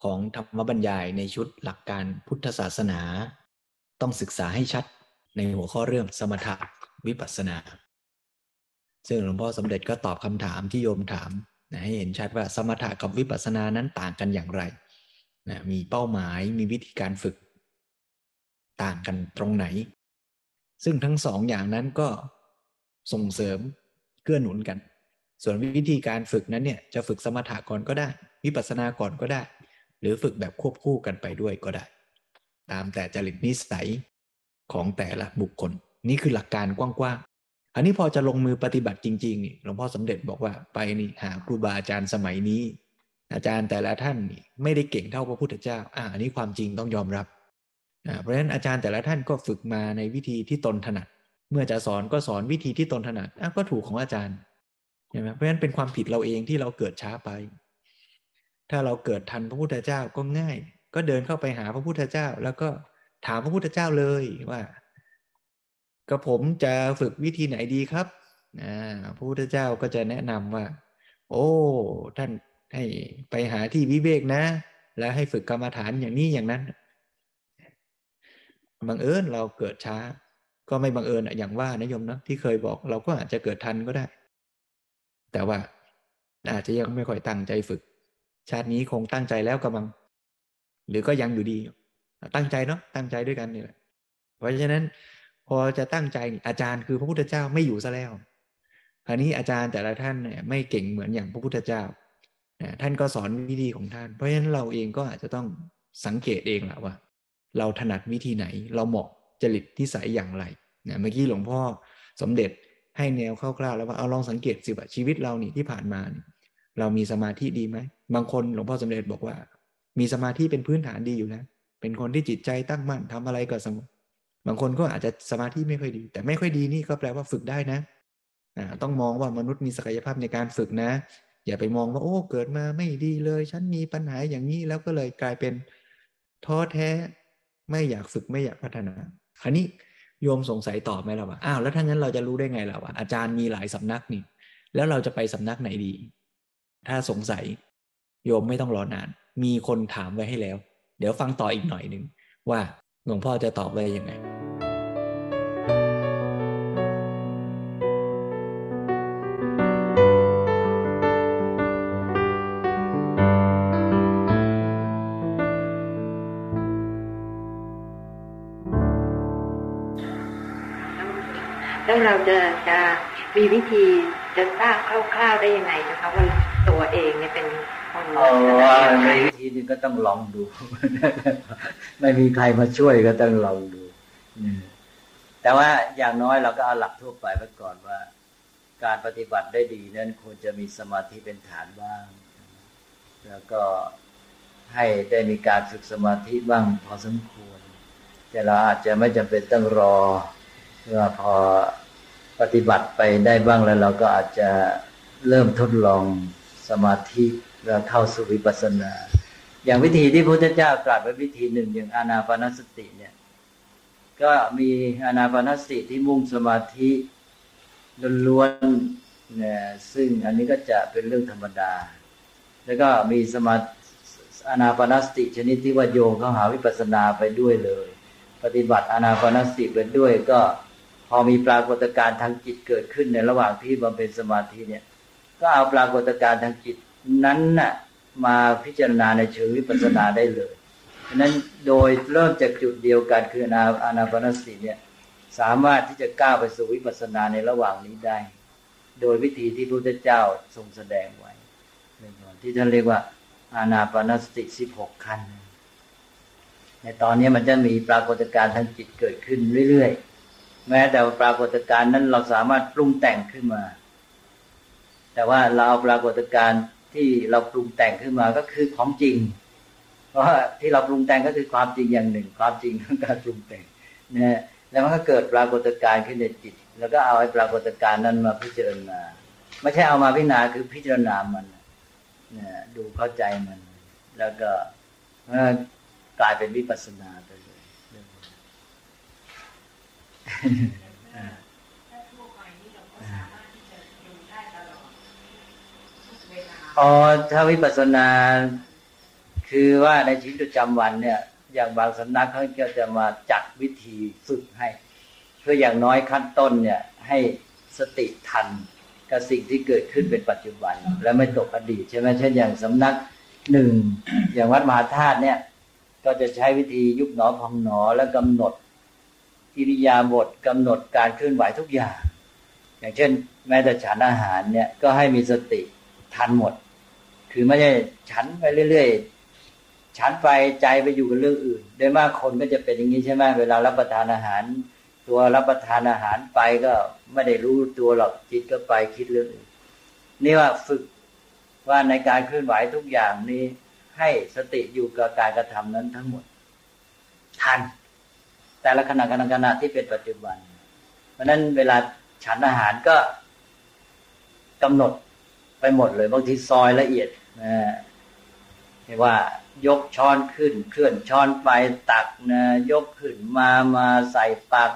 ของธรรมบรรยายในชุดหลักการพุทธศาสนาต้องศึกษาให้ชัดในหัวข้อเรื่องสมถะวิปัสสนาซึ่งหลวงพ่อสมเด็จก็ตอบคำถามที่โยมถามนะให้เห็นชัดว่าสมถะกับวิปัสสนานั้นต่างกันอย่างไรนะมีเป้าหมายมีวิธีการฝึกต่างกันตรงไหนซึ่งทั้งสองอย่างนั้นก็ส่งเสริมเกื้อหนุนกันส่วนวิธีการฝึกนั้นเนี่ยจะฝึกสมถะก่อนก็ได้วิปัสสนาก่อนก็ได้หรือฝึกแบบควบคู่กันไปด้วยก็ได้ตามแต่จริตนิสัยของแต่ละบุคคลนี่คือหลักการกว้างๆอันนี้พอจะลงมือปฏิบัติจริงๆนี่หลวงพ่อสมเด็จบอกว่าไปนี่หาครูบาอาจารย์สมัยนี้อาจารย์แต่ละท่านนี่ไม่ได้เก่งเท่าพระพุทธเจ้าอ่าอันนี้ความจริงต้องยอมรับ เพราะฉะนั้นอาจารย์แต่ละท่านก็ฝึกมาในวิธีที่ตนถนัดเมื่อจะสอนก็สอนวิธีที่ตนถนัดก็ถูกของอาจารย์ใช่ไหมเพราะฉะนั้นเป็นความผิดเราเองที่เราเกิดช้าไปถ้าเราเกิดทันพระพุทธเจ้าก็ง่ายก็เดินเข้าไปหาพระพุทธเจ้าแล้วก็ถามพระพุทธเจ้าเลยว่ากระผมจะฝึกวิธีไหนดีครับพระพุทธเจ้าก็จะแนะนำว่าโอ้ท่านให้ไปหาที่วิเวกนะและให้ฝึกกรรมฐานอย่างนี้อย่างนั้นบังเอิญเราเกิดช้าก็ไม่บังเอิญอย่างว่านะโยมนะที่เคยบอกเราก็อาจจะเกิดทันก็ได้แต่ว่าอาจจะยังไม่ค่อยตั้งใจฝึกชาตินี้คงตั้งใจแล้วกำลังหรือก็ยังอยู่ดีตั้งใจเนาะตั้งใจด้วยกันนี่แหละเพราะฉะนั้นพอจะตั้งใจอาจารย์คือพระพุทธเจ้าไม่อยู่ซะแล้วคราวนี้อาจารย์แต่ละท่านเนี่ยไม่เก่งเหมือนอย่างพระพุทธเจ้าท่านก็สอนวิธีของท่านเพราะฉะนั้นเราเองก็อาจจะต้องสังเกตเองแหละว่าเราถนัดวิธีไหนเราเหมาะจริตนิสัยอย่างไรนะเมื่อกี้หลวงพ่อสมเด็จให้แนวคร่าวๆแล้วว่าเอาลองสังเกตสิว่าชีวิตเรานี่ที่ผ่านมาเรามีสมาธิดีไหมบางคนหลวงพ่อสมเด็จบอกว่ามีสมาธิเป็นพื้นฐานดีอยู่แล้วเป็นคนที่จิตใจตั้งมั่นทำอะไรก็สงบบางคนก็อาจจะสมาธิไม่ค่อยดีแต่ไม่ค่อยดีนี่ก็แปลว่าฝึกได้นะต้องมองว่ามนุษย์มีศักยภาพในการฝึกนะอย่าไปมองว่าโอ้เกิดมาไม่ดีเลยฉันมีปัญหาอย่างนี้แล้วก็เลยกลายเป็นท้อแท้ไม่อยากฝึกไม่อยากพัฒนาอันนี้โยมสงสัยตอบไหมล่ะวะอ้าวแล้วถ้างั้นเราจะรู้ได้ไงล่ะวะอาจารย์มีหลายสำนักนี่แล้วเราจะไปสำนักไหนดีถ้าสงสัยโยมไม่ต้องรอนานมีคนถามไว้ให้แล้วเดี๋ยวฟังต่ออีกหน่อยนึงว่าหลวงพ่อจะตอบไว้ยังไงแล้วเราจะจะมีวิธีจะสร้างคร่าวๆได้ยังไงนะคะว่าตัวเองเนี่ยเป็นคนอ๋อในวิธีนี้ก็ต้องลองดูไม่มีใครมาช่วยก็ต้องลองดูแต่ว่าอย่างน้อยเราก็เอาหลักทั่วไปไว้ก่อนว่าการปฏิบัติได้ดีนั้นควรจะมีสมาธิเป็นฐานบ้างแล้วก็ให้ได้มีการฝึกสมาธิบ้างพอสมควรแต่เราอาจจะไม่จำเป็นต้องรอเมื่อพอปฏิบัติไปได้บ้างแล้วเราก็อาจจะเริ่มทดลองสมาธิแล้วเข้าสู่วิปัสสนาอย่างวิธีที่พระพุทธเจ้าตรัสไว้วิธีหนึ่งอย่างอานาปานสติเนี่ยก็มีอานาปานสติที่มุ่งสมาธิล้วนๆเนี่ยซึ่งอันนี้ก็จะเป็นเรื่องธรรมดาแล้วก็มีสมาอานาปานสติชนิดที่ว่าโยงเข้าหาวิปัสสนาไปด้วยเลยปฏิบัติอานาปานสติไปด้วยก็พอมีปรากฏการณ์ทางจิตเกิดขึ้นในระหว่างที่บำเพ็ญสมาธิเนี่ยก็เอาปรากฏการณ์ทางจิตนั้นน่ะมาพิจารณาในเชิงวิปัสสนาได้เลยฉะนั้นโดยเริ่มจากจุดเดียวกันคืออานาปานสติเนี่ยสามารถที่จะก้าวไปสู่วิปัสสนาในระหว่างนี้ได้โดยวิธีที่พระพุทธเจ้าทรงแสดงไว้ในตอนที่ท่านเรียกว่าอานาปานสติสิบหกขั้นในตอนนี้มันจะมีปรากฏการณ์ทางจิตเกิดขึ้นเรื่อยๆแม้แต่ปรากฏการณ์นั้นเราสามารถปรุงแต่งขึ้นมาแต่ว่าเราเอาปรากฏการณ์ที่เราปรุงแต่งขึ้นมาก็คือของจริงเพราะที่เราปรุงแต่งก็คือความจริงอย่างหนึ่งความจริงของการปรุงแต่งนะแล้วมันก็เกิดปรากฏการณ์ขึ้นในจิตแล้วก็เอาไอ้ปรากฏการณ์นั้นมาพิจารณาไม่ใช่เอามาพิจารณาคือพิจารณามันนะดูเข้าใจมันแล้วก็กลายเป็นวิปัสสนาไปอ๋อถ้าวิปัสสนาคือว่าในชีวิตประจำวันเนี่ยอย่างบางสำนักเขาก็จะมาจัดวิธีฝึกให้เพื่ออย่างน้อยขั้นต้นเนี่ยให้สติทันกับสิ่งที่เกิดขึ้นเป็นปัจจุบันและไม่ตกอดีตใช่ไหมเช่นอย่างสำนักหนึ่งอย่างวัดมหาธาตุเนี่ยก็จะใช้วิธียุบหนอพองหนอและกำหนดกิริยาบทกำหนดการเคลื่อนไหวทุกอย่างอย่างเช่นแม้แต่ฉันอาหารเนี่ยก็ให้มีสติทันหมดคือไม่ใช่ฉันไปเรื่อยๆฉันไปใจไปอยู่กับเรื่องอื่นโดยมากคนก็จะเป็นอย่างนี้ใช่ไหมเวลารับประทานอาหารตัวรับประทานอาหารไปก็ไม่ได้รู้ตัวหรอกจิตก็ไปคิดเรื่องอื่นนี่ว่าฝึกว่าในการเคลื่อนไหวทุกอย่างนี้ให้สติอยู่กับการกระทำนั้นทั้งหมดทัน แต่ละขณะขณะขณะที่เป็นปัจจุบันเพราะนั้นเวลาฉันอาหารก็กำหนดไปหมดเลยบางทีซอยละเอียดนะเรียกว่ายกช้อนขึ้นเคลื่อนช้อนไปตักนะยกขึ้นมามาใส่ปาก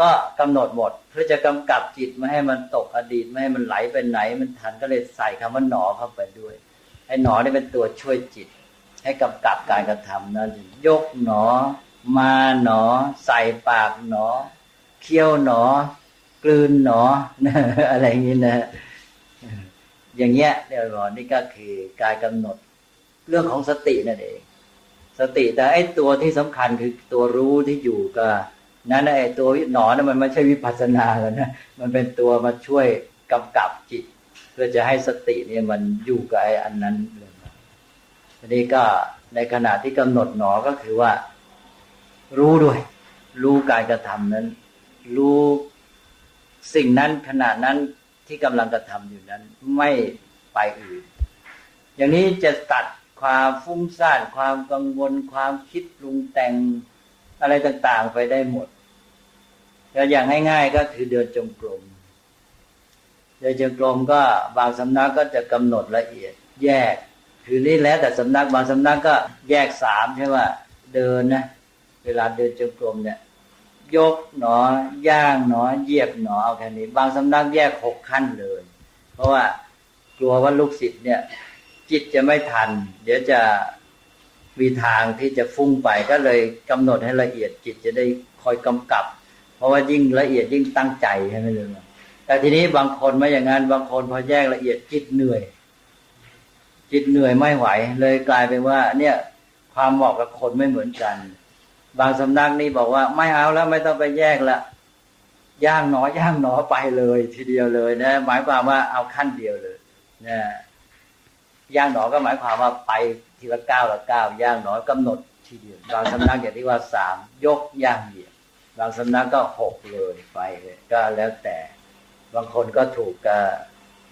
ก็กำหนดหมดเพื่อจะกำกับจิตไม่ให้มันตกอดีตไม่ให้มันไหลไปไหนมันทันก็เลยใส่คำว่าหนอเข้าไปด้วยไอ้หนอนี่เป็นตัวช่วยจิตให้กำกับการกระทำนะยกหนอมาหนอใส่ปากหนอเคี้ยวหนอกลืนหนออะไรอย่างนี้นะอย่างเงี้ยเดี๋ยวก่อนนี่ก็คือการกำหนดเรื่องของสตินั่นเองสติแต่ไอ้ตัวที่สำคัญคือตัวรู้ที่อยู่กับนั่นไอ้ตัวหนอเนี่ยมันไม่ใช่วิปัสสนาแล้วนะมันเป็นตัวมาช่วยกำกับจิตเพื่อจะให้สติเนี่ยมันอยู่กับไอ้อันนั้นเลยทีนี้ก็ในขณะที่กำหนดหนอก็คือว่ารู้ด้วยรู้การกระทำนั้นรู้สิ่งนั้นขณะนั้นที่กำลังกระทำอยู่นั้นไม่ไปอื่นอย่างนี้จะตัดความฟุ้งซ่านความกังวลความคิดปรุงแต่งอะไรต่างๆไปได้หมดแล้วอย่างง่ายๆก็คือเดินจงกรมเดินจงกรมก็บางสำนักก็จะกำหนดละเอียดแยกคือนี่แล้วแต่สำนักบางสำนักก็แยกสามใช่ไหมเดินนะเวลาเดินจงกรมเนี่ยยกหนอย่างหนอเหยียบหนอเอาแค่นี้บางสำนักแยกหกขั้นเลยเพราะว่ากลัวว่าลูกศิษย์เนี่ยจิตจะไม่ทันเดี๋ยวจะมีทางที่จะฟุ้งไปก็เลยกำหนดให้ละเอียดจิตจะได้คอยกำกับเพราะว่ายิ่งละเอียดยิ่งตั้งใจใช่ไหมเลยแต่ทีนี้บางคนไม่อย่างนั้นบางคนพอแยกละเอียดจิตเหนื่อยจิตเหนื่อยไม่ไหวเลยกลายเป็นว่าเนี่ยความเหมาะกับคนไม่เหมือนกันบางสำนักนี่บอกว่าไม่เอาแล้วไม่ต้องไปแยกละย่างหนอย่างหนอไปเลยทีเดียวเลยนะหมายความว่าเอาขั้นเดียวเลยนะย่างหนอก็หมายความว่าไปทีละเก้าละเก้าย่างหนอกำหนดทีเดียวบางสำนักอย่างที่ว่าสามยกย่างเดียวบางสำนักก็หกเลยไปเลยก็แล้วแต่บางคนก็ถูกกับ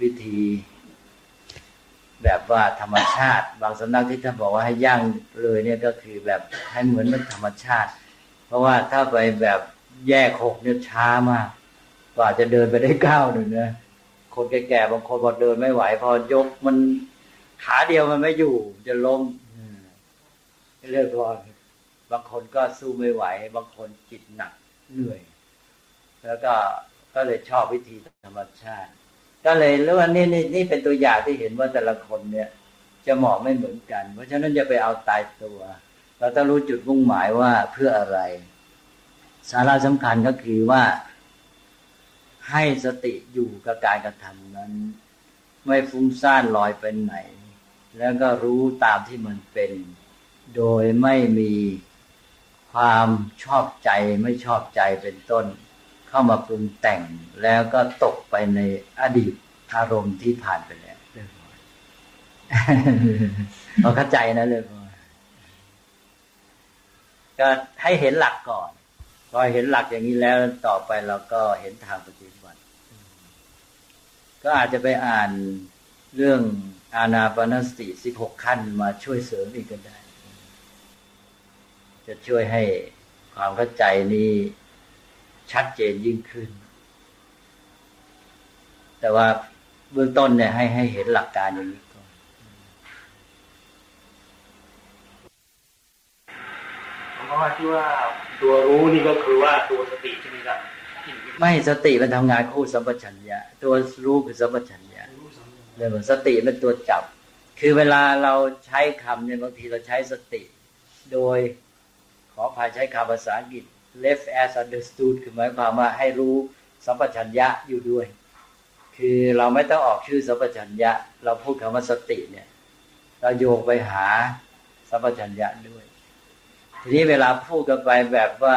วิธีแบบว่าธรรมชาติบางสำนักที่ท่านบอกว่าให้ย่างเลยเนี่ยก็คือแบบให้เหมือนมันธรรมชาติเพราะว่าถ้าไปแบบแยกหกเนี่ยช้ามากกว่าจะเดินไปได้เก้าหนึ่งนะคนแก่ๆบางคนพอเดินไม่ไหวพอยกมันขาเดียวมันไม่อยู่จะล้มเรื่อยๆบางคนก็สู้ไม่ไหวบางคนจิตหนักเหนื่อยแล้วก็ก็เลยชอบวิธีธรรมชาติก็เลยเรื่องนี้นี่นี่เป็นตัวอย่างที่เห็นว่าแต่ละคนเนี่ยจะเหมาะไม่เหมือนกันเพราะฉะนั้นอย่าไปเอาตายตัวเราต้องรู้จุดมุ่งหมายว่าเพื่ออะไรสาระสำคัญก็คือว่าให้สติอยู่กับการกระทำนั้นไม่ฟุ้งซ่านลอยไปไหนแล้วก็รู้ตามที่มันเป็นโดยไม่มีความชอบใจไม่ชอบใจเป็นต้นเข้ามาปรุงแต่งแล้วก็ตกไปในอดีตอารมณ์ที่ผ่านไปแล้วเรื่องอะไรเราเข้าใจนะเรื่องก็ให้เห็นหลักก่อนพอเห็นหลักอย่างนี้แล้วต่อไปเราก็เห็นทางปฏิบัติก็อาจจะไปอ่านเรื่องอานาปานสติสิบหกขั้นมาช่วยเสริมอีกก็ได้จะช่วยให้ความเข้าใจนี้ชัดเจนยิ่งขึ้นแต่ว่าเบื้องต้นเนี่ยให้ให้เห็นหลักการอย่างนี้ก่อนผมก็ว่าที่ว่าตัวรู้นี่ก็คือว่าตัวสติใช่ไหมครับไม่สติมันทำงานคู่สัมปชัญญะตัวรู้คือสัมปชัญญะเรียกว่าสติเป็นตัวจับคือเวลาเราใช้คำเนี่ยบางทีเราใช้สติโดยขอพายใช้คำภาษาอังกฤษ left as understood คือหมายความว่าให้รู้สัมปชัญญะอยู่ด้วยคือเราไม่ต้องออกชื่อสัมปชัญญะเราพูดคำว่าสติเนี่ยเราโยงไปหาสัมปชัญญะด้วยทีนี้เวลาพูดกันไปแบบว่า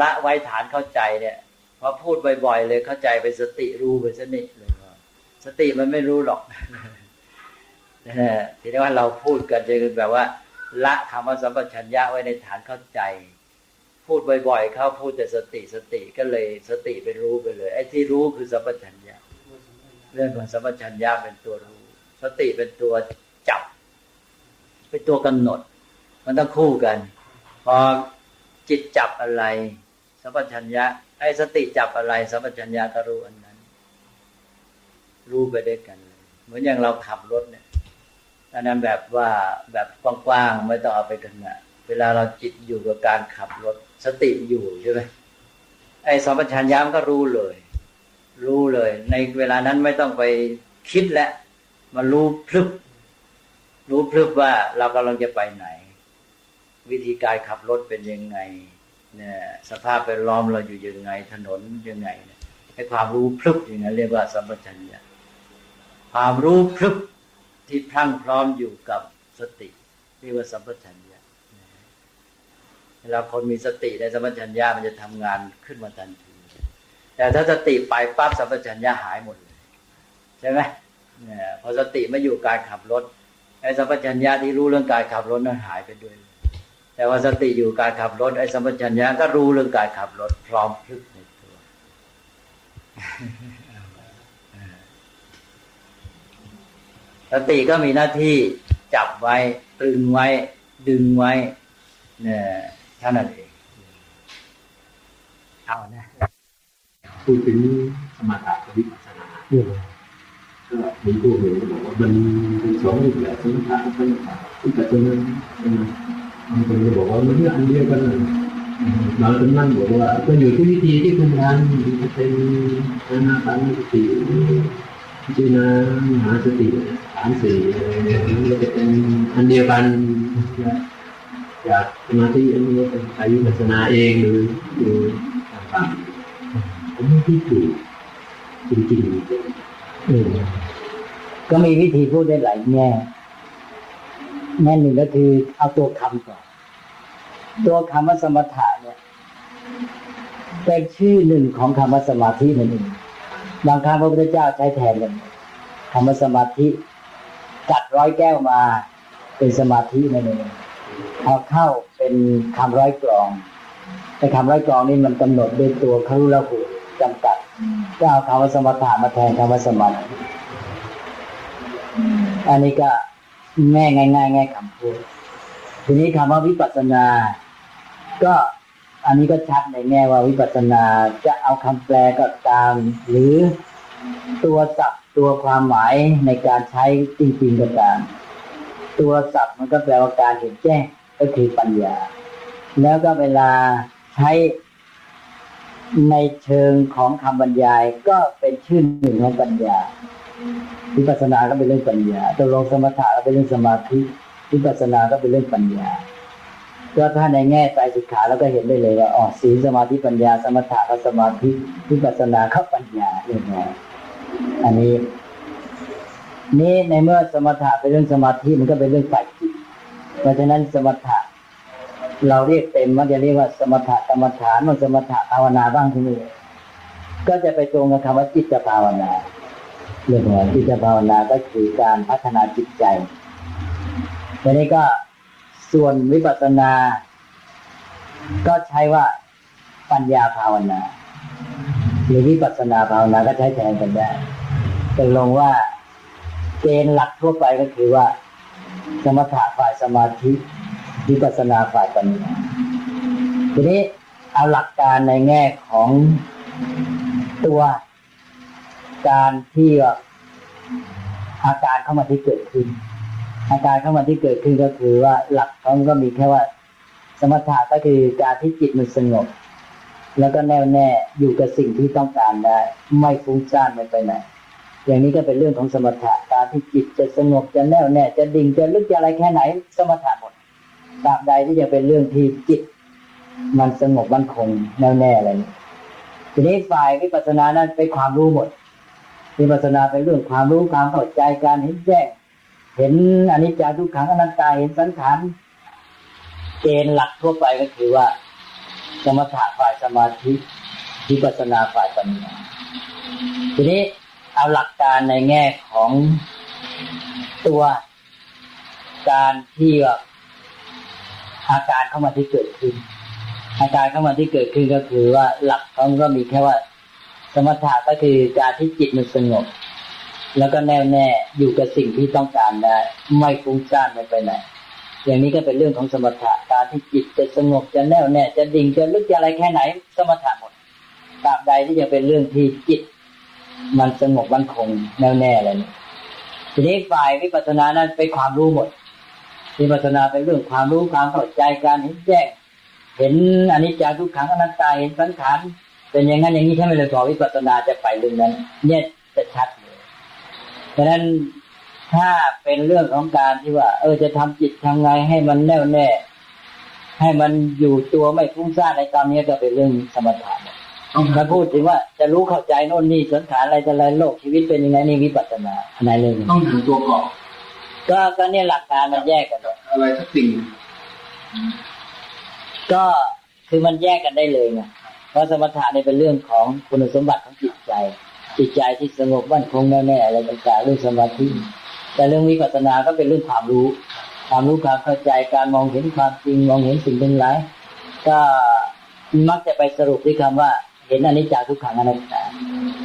ละไว้ฐานเข้าใจเนี่ยพอพูดบ่อยๆเลยเข้าใจเป็นสติรู้เป็นสนิทเลยว่าสติมันไม่รู้หรอกนะฮะทีนี้ว่าเราพูดกันจะคือแบบว่าละคำว่าสัมปชัญญะไว้ในฐานเข้าใจพูดบ่อยๆเข้าพูดแต่สติสติก็เลยสติเป็นรู้ไปเลยไอ้ที่รู้คือสัมปชัญญะเรื่องของสัมปชัญญะเป็นตัวรู้สติเป็นตัวจับเป็นตัวกำหนดมันต้องคู่กันพอ จิตจับอะไรสัมปชัญญะไอ้สติจับอะไรสัมปชัญญะก็รู้อันนั้นรู้ไปด้วยกันเหมือนอย่างเราขับรถเนี่ยอันนั้นแบบว่าแบบกว้างๆไม่ต้องเอาไปถึงอ่ะเวลาเราจิตอยู่กับการขับรถสติอยู่ใช่ไหมไอ้สัมปชัญญะมันก็รู้เลยรู้เลยในเวลานั้นไม่ต้องไปคิดและมารู้พลึบรู้พลึบว่าเรากำลังจะไปไหนวิธีการขับรถเป็นยังไงเนี่ยสภาพแวดล้อมเราอยู่ยังไงถนนยังไงเนี่ยให้ความรู้พลึบอย่างนั้นเรียกว่าสัมปชัญญะความรู้พลึบที่พรั่งพร้อมอยู่กับสติเรียกว่าสัมปชัญญะเวลาคนมีสติในสัมปชัญญะมันจะทำงานขึ้นมาทันทีแต่ถ้าสติไปปั๊บสัมปชัญญะหายหมดเลยใช่ไหมเนี่ยพอสติไม่อยู่การขับรถไอ้สัมปชัญญะที่รู้เรื่องการขับรถนั้นหายไปด้วยแต่ว่าสติอยู่การขับรถไอ้สัมปชัญญะก็รู้เรื่องการขับรถพร้อมพลึกในตัวสติก็มีหน้าที่จับไว้ตรึงไว้ดึงไว้เนี่ยเท่านั้นเองเอานะพูดถึงสมถะกับวิปัสสนาเรื่องอะไรก็มีผู้เห็นบอกว่ามันเป็นสองรูปแบบสมถะกับวิปัสสนาที่แต่ตรงนั้นบางคนจะบอกว่ามันเรื่องอันเดียวกันเลยบางคนนั่งบอกว่าก็อยู่ที่วิธีที่คุณทำจะเป็นอานาปานสติพิจารณามหาสติฐานสี่มันจะเป็นอันเดียวกันจากสมาธิอันนี้เป็นอายุพัฒนาเองหรืออยู่ต่างๆผมไม่ถูกจริงๆเออก็มีวิธีพูดได้หลายแง่แง่หนึ่งก็คือเอาตัวคำก่อนตัวคำว่าสมถะเนี่ยเป็นชื่อหนึ่งของคำว่าสมาธินั่นเองบางครั้งพระพุทธเจ้าใช้แทนกันคำว่าสมาธิจัดร้อยแก้วมาเป็นสมาธินั่นเองเอาเข้าเป็นคำร้อยกรองแต่คำร้อยกรองนี่มันกำหนดด้วยตัวครุระหูจำกัดก็เอาคำว่าสมถะมาแทนคำว่าสมาธิอันนี้ก็แง่ง่ายง่ายง่ายคำพูดทีนี้คำว่าวิปัสสนาก็อันนี้ก็ชัดในแง่ว่าวิปัสสนาจะเอาคำแปลก็ตามหรือตัวศัพท์ตัวความหมายในการใช้จริงๆก็ตามตัวศัพท์มันก็แปลว่าการเห็นแจ้งก็คือปัญญาแล้วก็เวลาใช้ในเชิงของคำบรรยายก็เป็นชื่อหนึ่งของปัญญาวิปัสสนาก็เป็นเรื่องปัญญาตัวลงสมถะก็เป็นเรื่องสมาธิวิปัสสนาก็เป็นเรื่องปัญญาก็ถ้าในแง่ไตรสิกขาเราก็เห็นได้เลยว่าอ๋อศีลสมาธิปัญญาสมถะกับสมาธิวิปัสสนาเข้าปัญญาเรื่องนี้อันนี้นี้ในเมื่อสมถะเป็นเรื่องสมาธิมันก็เป็นเรื่องฝ่ายจิตเพราะฉะนั้นสมถะเราเรียกเต็มว่าจะเรียกว่าสมถะกรรมฐานมันสมถะภาวนาบ้างที่นี่ก็จะไปตรงกับคำว่าจิตภาวนาเรื่องของจิตภาวนาก็คือการพัฒนาจิตใจทีนี้ก็ส่วนวิปัสสนาก็ใช้ว่าปัญญาภาวนาหรือวิปัสสนาภาวนาก็ใช้แทนกันได้ตกลงว่าเกณฑ์หลักทั่วไปก็คือว่าสมถะฝ่ายสมาธิวิปัสสนาฝ่ายปัญญาทีนี้เอาหลักการในแง่ของตัวการที่อาการเข้ามาที่เกิดขึ้นอาการเข้ามาที่เกิดขึ้นก็คือว่าหลักของก็มีแค่ว่าสมถะก็คือการที่จิตมันสงบแล้วก็แน่วแน่อยู่กับสิ่งที่ต้องการได้ไม่ฟุ้งซ่านไม่ไปไหนอย่างนี้ก็เป็นเรื่องของสมถะการที่จิตจะสงบจะแน่วแน่จะดิ่งจะลึกจะอะไรแค่ไหนสมถะหมดตราบใดที่ยังเป็นเรื่องที่จิตมันสงบมั่นคงแน่วแน่อะไรนี่ทีนี้ฝ่ายวิปัสสนานั้นเป็นความรู้หมดวิปัสสนาเป็นเรื่องความรู้ความเข้าใจการเห็นแจ้งเห็นอนิจจังทุกขังอนัตตาเห็นสังขารเกณฑ์หลักทั่วไปก็คือว่าสมถะฝ่ายสมาธิวิปัสสนาฝ่ายปัญญาทีนี้เอาหลักการในแง่ของตัวการที่อาการเข้ามาที่เกิดขึ้นอาการเข้ามาที่เกิดขึ้นก็คือว่าหลักของก็มีแค่ว่าสมถะก็คือการที่จิตมันสงบแล้วก็แน่วแน่อยู่กับสิ่งที่ต้องการได้ไม่ฟุ้งซ่านไม่ไปไหน อย่างนี้ก็เป็นเรื่องของสมถะการที่จิตจะสงบจะแน่วแน่จะดิ่งจะลึกจะอะไรแค่ไหนสมถะหมดตราบใดที่ยังเป็นเรื่องที่จิตมันสงบมันคงแน่วแน่อะไรนี่ทีนี้ฝ่ายวิปัสสนานั้นเป็นความรู้หมดวิปัสสนาเป็นเรื่องความรู้ความเข้าใจการเห็นแจ้งเห็นอนิจจังทุกขังอนัตตาเห็นสังขารเป็นอย่างนั้นอย่างนี้ถ้าไม่เลยพอวิปัสสนาจะไปเรื่องนั้นเนี่ยจะชัดเลยเพราะฉะนั้นถ้าเป็นเรื่องของการที่ว่าเออจะทำจิตทำไงให้มันแน่วแน่ให้มันอยู่ตัวไม่ฟุ้งซ่านในตอนนี้ก็เป็นเรื่องสมถะถ้าพูดถึงว่าจะรู้เข้าใจโน่นนี่สังขารอะไรแต่ละโลกชีวิตเป็นยังไงนี่วิปัสสนาอะไรเลยต้องถึงตัวก่อนก็ก็เนี่ยหลักการมันแยกกันอะไรสักสิ่งก็คือมันแยกกันได้เลยไงเพราะสมถะเนี่ยเป็นเรื่องของคุณสมบัติของจิตใจจิตใจที่สงบมั่นคงแน่วแน่อะไรต่างๆเรื่องสมาธิแต่เรื่องวิปัสสนาก็เป็นเรื่องความรู้ความรู้ความเข้าใจการมองเห็นความจริงมองเห็นสิ่งทั้งหลายก็มักจะไปสรุปด้วยคำว่าเห็นอนิจจังทุกขังอนัตตา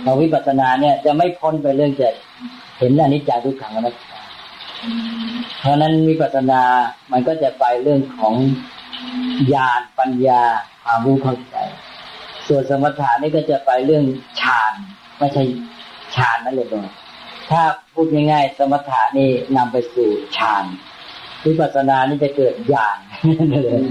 เราวิปัสสนาเนี่ยจะไม่พ้นไปเรื่องจะเห็นอนิจจังทุกขังอนัตตาเพราะนั้นวิปัสสนามันก็จะไปเรื่องของญาณปัญญาความรู้เข้าใจส่วนสมถะนี่ก็จะไปเรื่องฌานไม่ใช่ฌานนั่นเลยนะถ้าพูดง่ายๆสมถะนี่นำไปสู่ฌานวิปัสสนานี่จะเกิดญาณนั่นเลย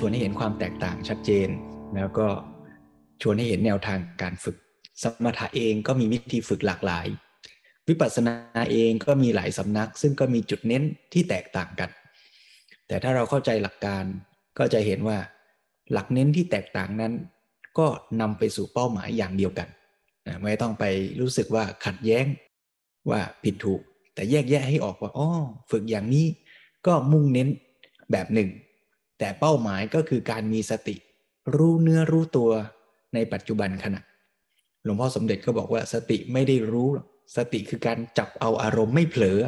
ชวนให้เห็นความแตกต่างชัดเจนแล้วก็ชวนให้เห็นแนวทางการฝึกสมถะเองก็มีวิธีฝึกหลากหลายวิปัสสนาเองก็มีหลายสำนักซึ่งก็มีจุดเน้นที่แตกต่างกันแต่ถ้าเราเข้าใจหลักการก็จะเห็นว่าหลักเน้นที่แตกต่างนั้นก็นำไปสู่เป้าหมายอย่างเดียวกันไม่ต้องไปรู้สึกว่าขัดแย้งว่าผิดถูกแต่แยกแยะให้ออกว่าอ๋อฝึกอย่างนี้ก็มุ่งเน้นแบบหนึ่งแต่เป้าหมายก็คือการมีสติรู้เนื้อรู้ตัวในปัจจุบันขณะหลวงพ่อสมเด็จก็บอกว่าสติไม่ได้รู้สติคือการจับเอาอารมณ์ไม่เผลอ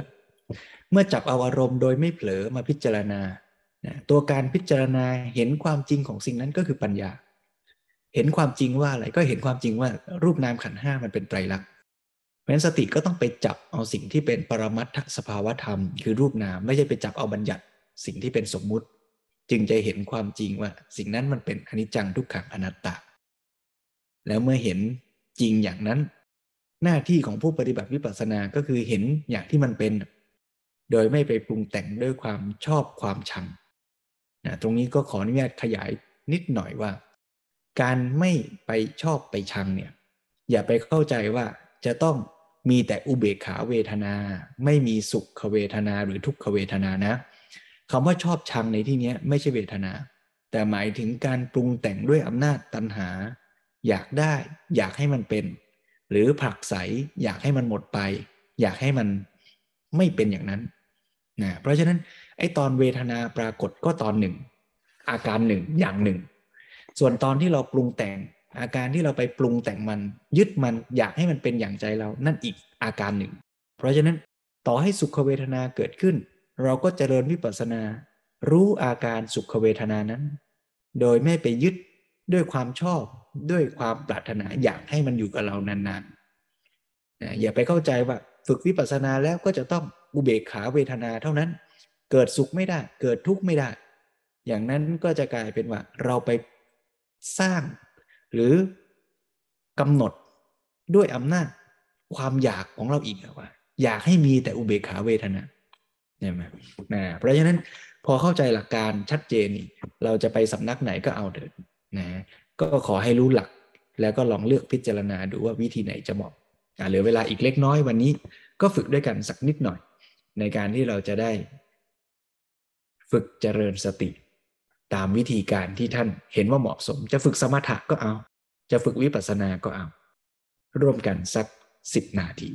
เมื่อจับเอาอารมณ์โดยไม่เผลอมาพิจารณาตัวการพิจารณาเห็นความจริงของสิ่งนั้นก็คือปัญญาเห็นความจริงว่าอะไรก็เห็นความจริงว่ารูปนามขันธ์ห้ามันเป็นไตรลักษณ์เพราะฉะนั้นสติก็ต้องไปจับเอาสิ่งที่เป็นปรมัตถสภาวธรรมคือรูปนามไม่ใช่ไปจับเอาบัญญัติสิ่งที่เป็นสมมุติจึงจะเห็นความจริงว่าสิ่งนั้นมันเป็นอนิจจังทุกขังอนัตตาแล้วเมื่อเห็นจริงอย่างนั้นหน้าที่ของผู้ปฏิบัติวิปัสสนาก็คือเห็นอย่างที่มันเป็นโดยไม่ไปปรุงแต่งด้วยความชอบความชังนะตรงนี้ก็ขออนุญาตขยายนิดหน่อยว่าการไม่ไปชอบไปชังเนี่ยอย่าไปเข้าใจว่าจะต้องมีแต่อุเบกขาเวทนาไม่มีสุขเวทนาหรือทุกขเวทนานะคำว่าชอบชังในที่นี้ไม่ใช่เวทนาแต่หมายถึงการปรุงแต่งด้วยอำนาจตัณหาอยากได้อยากให้มันเป็นหรือผลักไสอยากให้มันหมดไปอยากให้มันไม่เป็นอย่างนั้นนะเพราะฉะนั้นไอ้ตอนเวทนาปรากฏก็ตอนหนึ่งอาการหนึ่งอย่างหนึ่งส่วนตอนที่เราปรุงแต่งอาการที่เราไปปรุงแต่งมันยึดมันอยากให้มันเป็นอย่างใจเรานั่นอีกอาการหนึ่งเพราะฉะนั้นต่อให้สุขเวทนาเกิดขึ้นเราก็เจริญวิปัสสนารู้อาการสุขเวทนานั้นโดยไม่ไปยึดด้วยความชอบด้วยความปรารถนาอยากให้มันอยู่กับเรานานๆนะอย่าไปเข้าใจว่าฝึกวิปัสสนาแล้วก็จะต้องอุเบกขาเวทนาเท่านั้นเกิดสุขไม่ได้เกิดทุกข์ไม่ได้อย่างนั้นก็จะกลายเป็นว่าเราไปสร้างหรือกำหนดด้วยอำนาจความอยากของเราอีกว่าอยากให้มีแต่อุเบกขาเวทนาใช่ไหมนะเพราะฉะนั้นพอเข้าใจหลักการชัดเจนเราจะไปสำนักไหนก็เอาเถิดนะก็ขอให้รู้หลักแล้วก็ลองเลือกพิจารณาดูว่าวิธีไหนจะเหมาะเหลือเวลาอีกเล็กน้อยวันนี้ก็ฝึกด้วยกันสักนิดหน่อยในการที่เราจะได้ฝึกเจริญสติตามวิธีการที่ท่านเห็นว่าเหมาะสมจะฝึกสมถะก็เอาจะฝึกวิปัสสนาก็เอาร่วมกันสักสิบนาที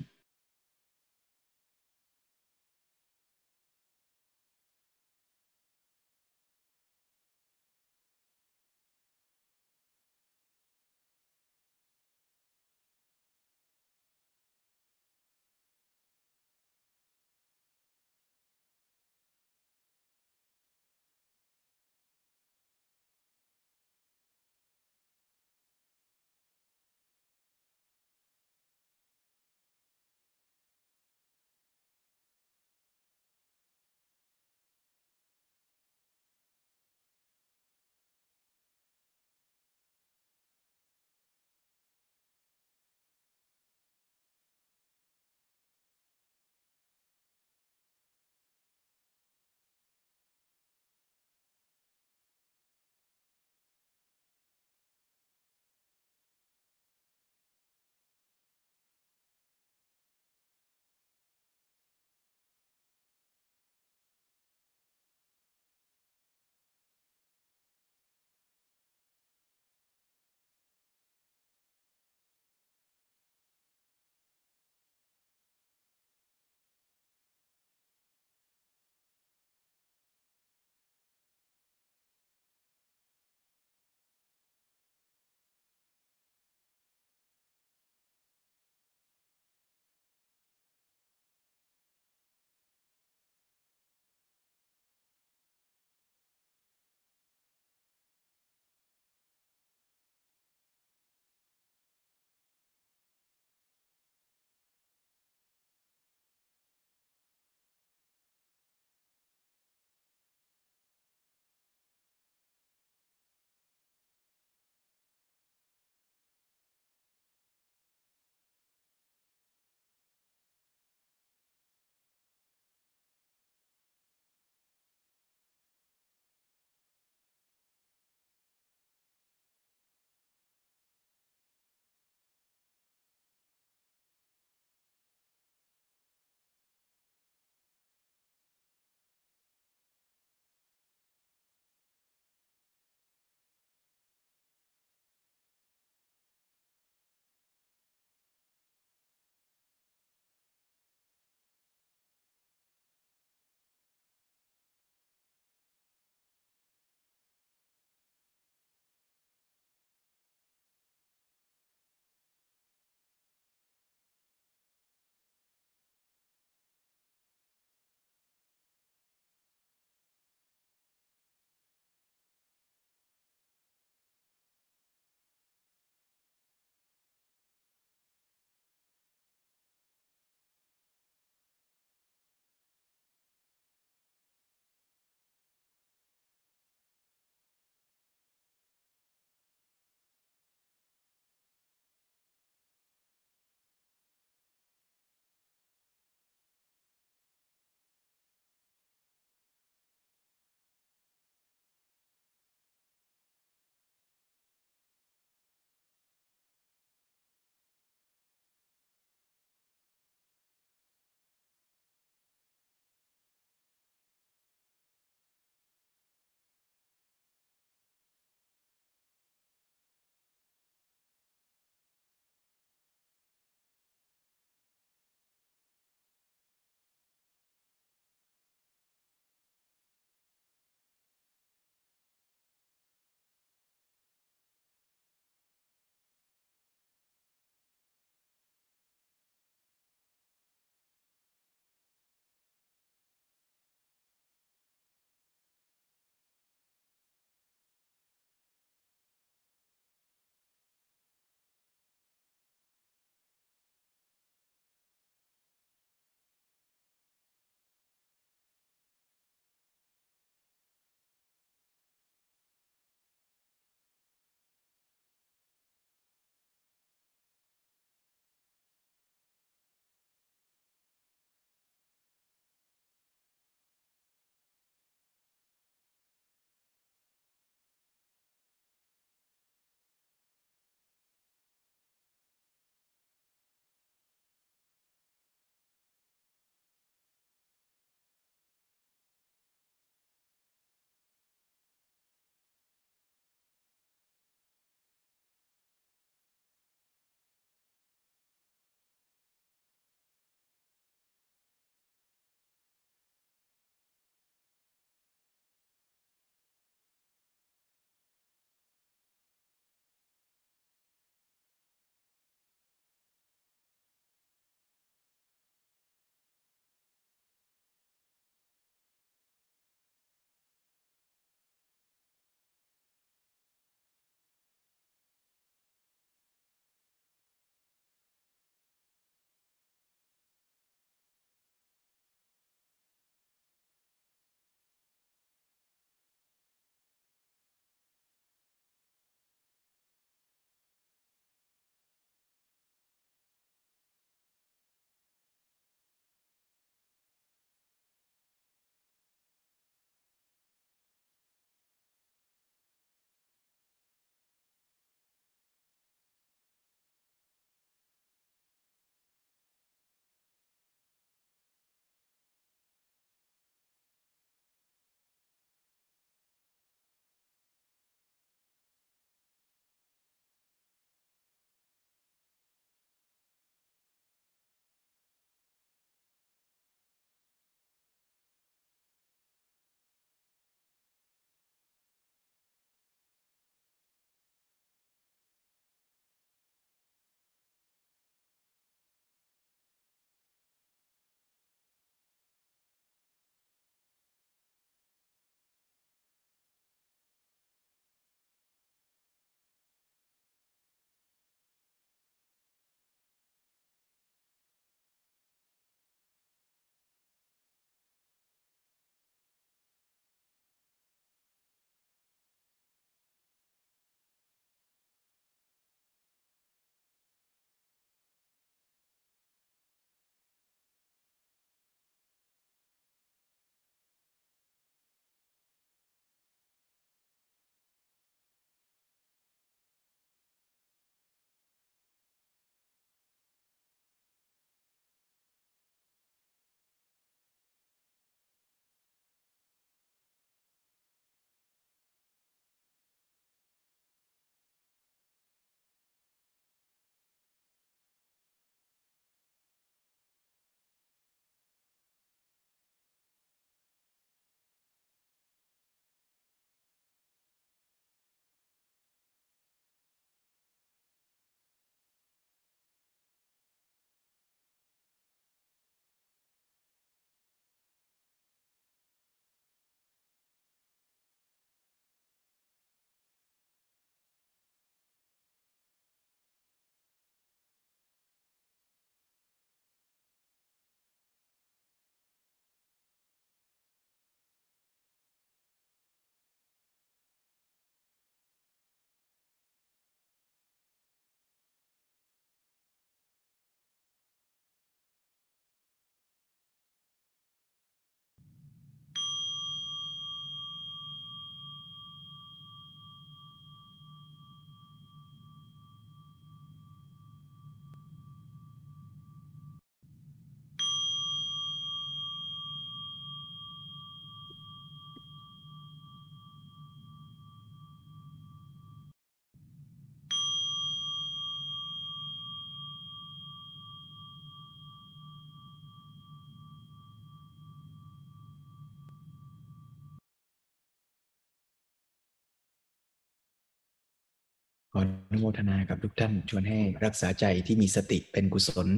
ขออนุโมทนากับทุกท่านชวนให้รักษาใจที่มีสติเป็นกุศล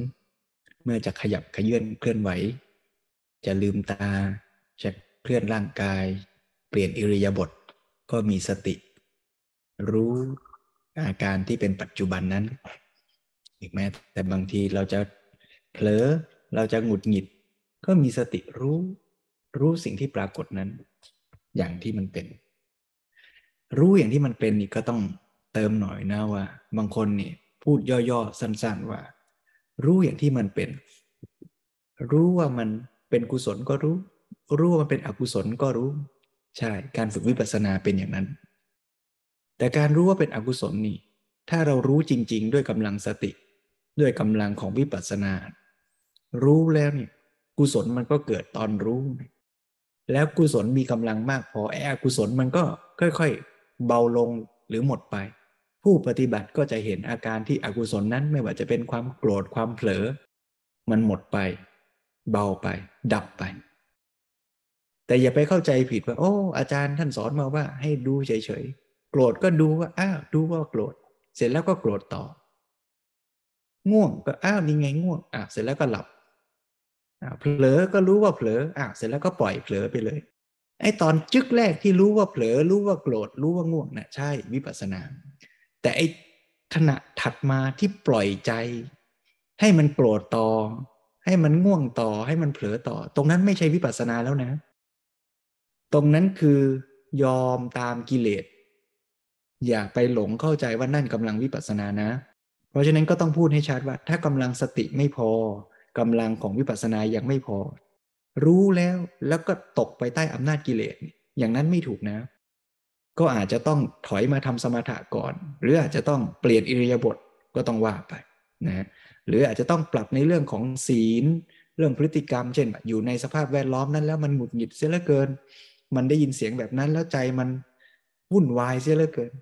เมื่อจะขยับขยื่นเคลื่อนไหวจะลืมตาจะเคลื่อนร่างกายเปลี่ยนอิริยาบถก็มีสติรู้อาการที่เป็นปัจจุบันนั้นอีกแม้แต่บางทีเราจะเผลอเราจะหงุดหงิดก็มีสติรู้รู้สิ่งที่ปรากฏนั้นอย่างที่มันเป็นรู้อย่างที่มันเป็นนี่ก็ต้องเติมหน่อยนะว่าบางคนนี่พูดย่อๆสั้นๆว่ารู้อย่างที่มันเป็นรู้ว่ามันเป็นกุศลก็รู้รู้ว่ามันเป็นอกุศลก็รู้ใช่การฝึกวิปัสสนาเป็นอย่างนั้นแต่การรู้ว่าเป็นอกุศลนี่ถ้าเรารู้จริงๆด้วยกำลังสติด้วยกำลังของวิปัสสนารู้แล้วนี่กุศลมันก็เกิดตอนรู้แล้วกุศลมีกำลังมากพอไอ้อกุศลมันก็ค่อยๆเบาลงหรือหมดไปผู้ปฏิบัติก็จะเห็นอาการที่อกุศลนั้นไม่ว่าจะเป็นความโกรธความเผลอมันหมดไปเบาไปดับไปแต่อย่าไปเข้าใจผิดว่าโอ้อาจารย์ท่านสอนมาว่าให้ดูเฉยๆโกรธก็ดูว่าอ้าวดูว่าโกรธเสร็จแล้วก็โกรธต่อง่วงก็อ้าวนี่ไงง่วงอ่ะเสร็จแล้วก็หลับอ่ะเผลอก็รู้ว่าเผลออ่ะเสร็จแล้วก็ปล่อยเผลอไปเลยไอ้ตอนจึกแรกที่รู้ว่าเผลอรู้ว่าโกรธรู้ว่าง่วงน่ะใช่วิปัสสนาแต่ไอ้ขณะถัดมาที่ปล่อยใจให้มันโกรธต่อให้มันง่วงต่อให้มันเผลอต่อตรงนั้นไม่ใช่วิปัสสนาแล้วนะตรงนั้นคือยอมตามกิเลสอย่าไปหลงเข้าใจว่านั่นกำลังวิปัสสนานะเพราะฉะนั้นก็ต้องพูดให้ชัดว่าถ้ากำลังสติไม่พอกำลังของวิปัสสนายังไม่พอรู้แล้วแล้วก็ตกไปใต้อำนาจกิเลสอย่างนั้นไม่ถูกนะก็อาจจะต้องถอยมาทำสมถะก่อนหรืออาจจะต้องเปลี่ยนอิริยาบถก็ต้องว่าไปนะหรืออาจจะต้องปรับในเรื่องของศีลเรื่องพฤติกรรมเช่นอยู่ในสภาพแวดล้อมนั้นแล้วมันหงุดหงิดเสียเหลือเกินมันได้ยินเสียงแบบนั้นแล้วใจมันวุ่นวายเสียเหลือเกิน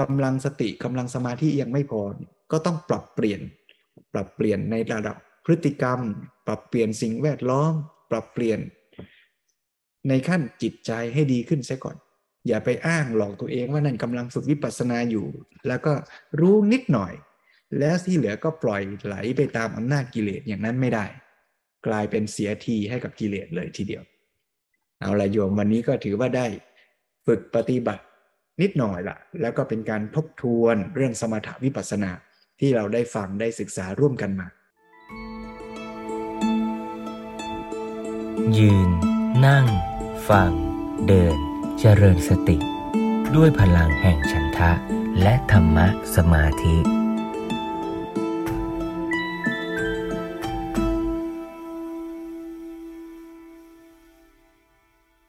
กำลังสติกำลังสมาธิยังไม่พอก็ต้องปรับเปลี่ยนปรับเปลี่ยนในระดับพฤติกรรมปรับเปลี่ยนสิ่งแวดล้อมปรับเปลี่ยนในขั้นจิตใจให้ดีขึ้นเสียก่อนอย่าไปอ้างหลอกตัวเองว่านั่นกำลังฝึกวิปัสสนาอยู่แล้วก็รู้นิดหน่อยแล้วที่เหลือก็ปล่อยไหลไปตามอำนาจกิเลสอย่างนั้นไม่ได้กลายเป็นเสียทีให้กับกิเลสเลยทีเดียวเอาละโยมวันนี้ก็ถือว่าได้ฝึกปฏิบัตินิดหน่อยละแล้วก็เป็นการทบทวนเรื่องสมถะวิปัสสนาที่เราได้ฟังได้ศึกษาร่วมกันมายืนนั่งฟังเดินเจริญสติด้วยพลังแห่งฉันทะและธรรมะสมาธิ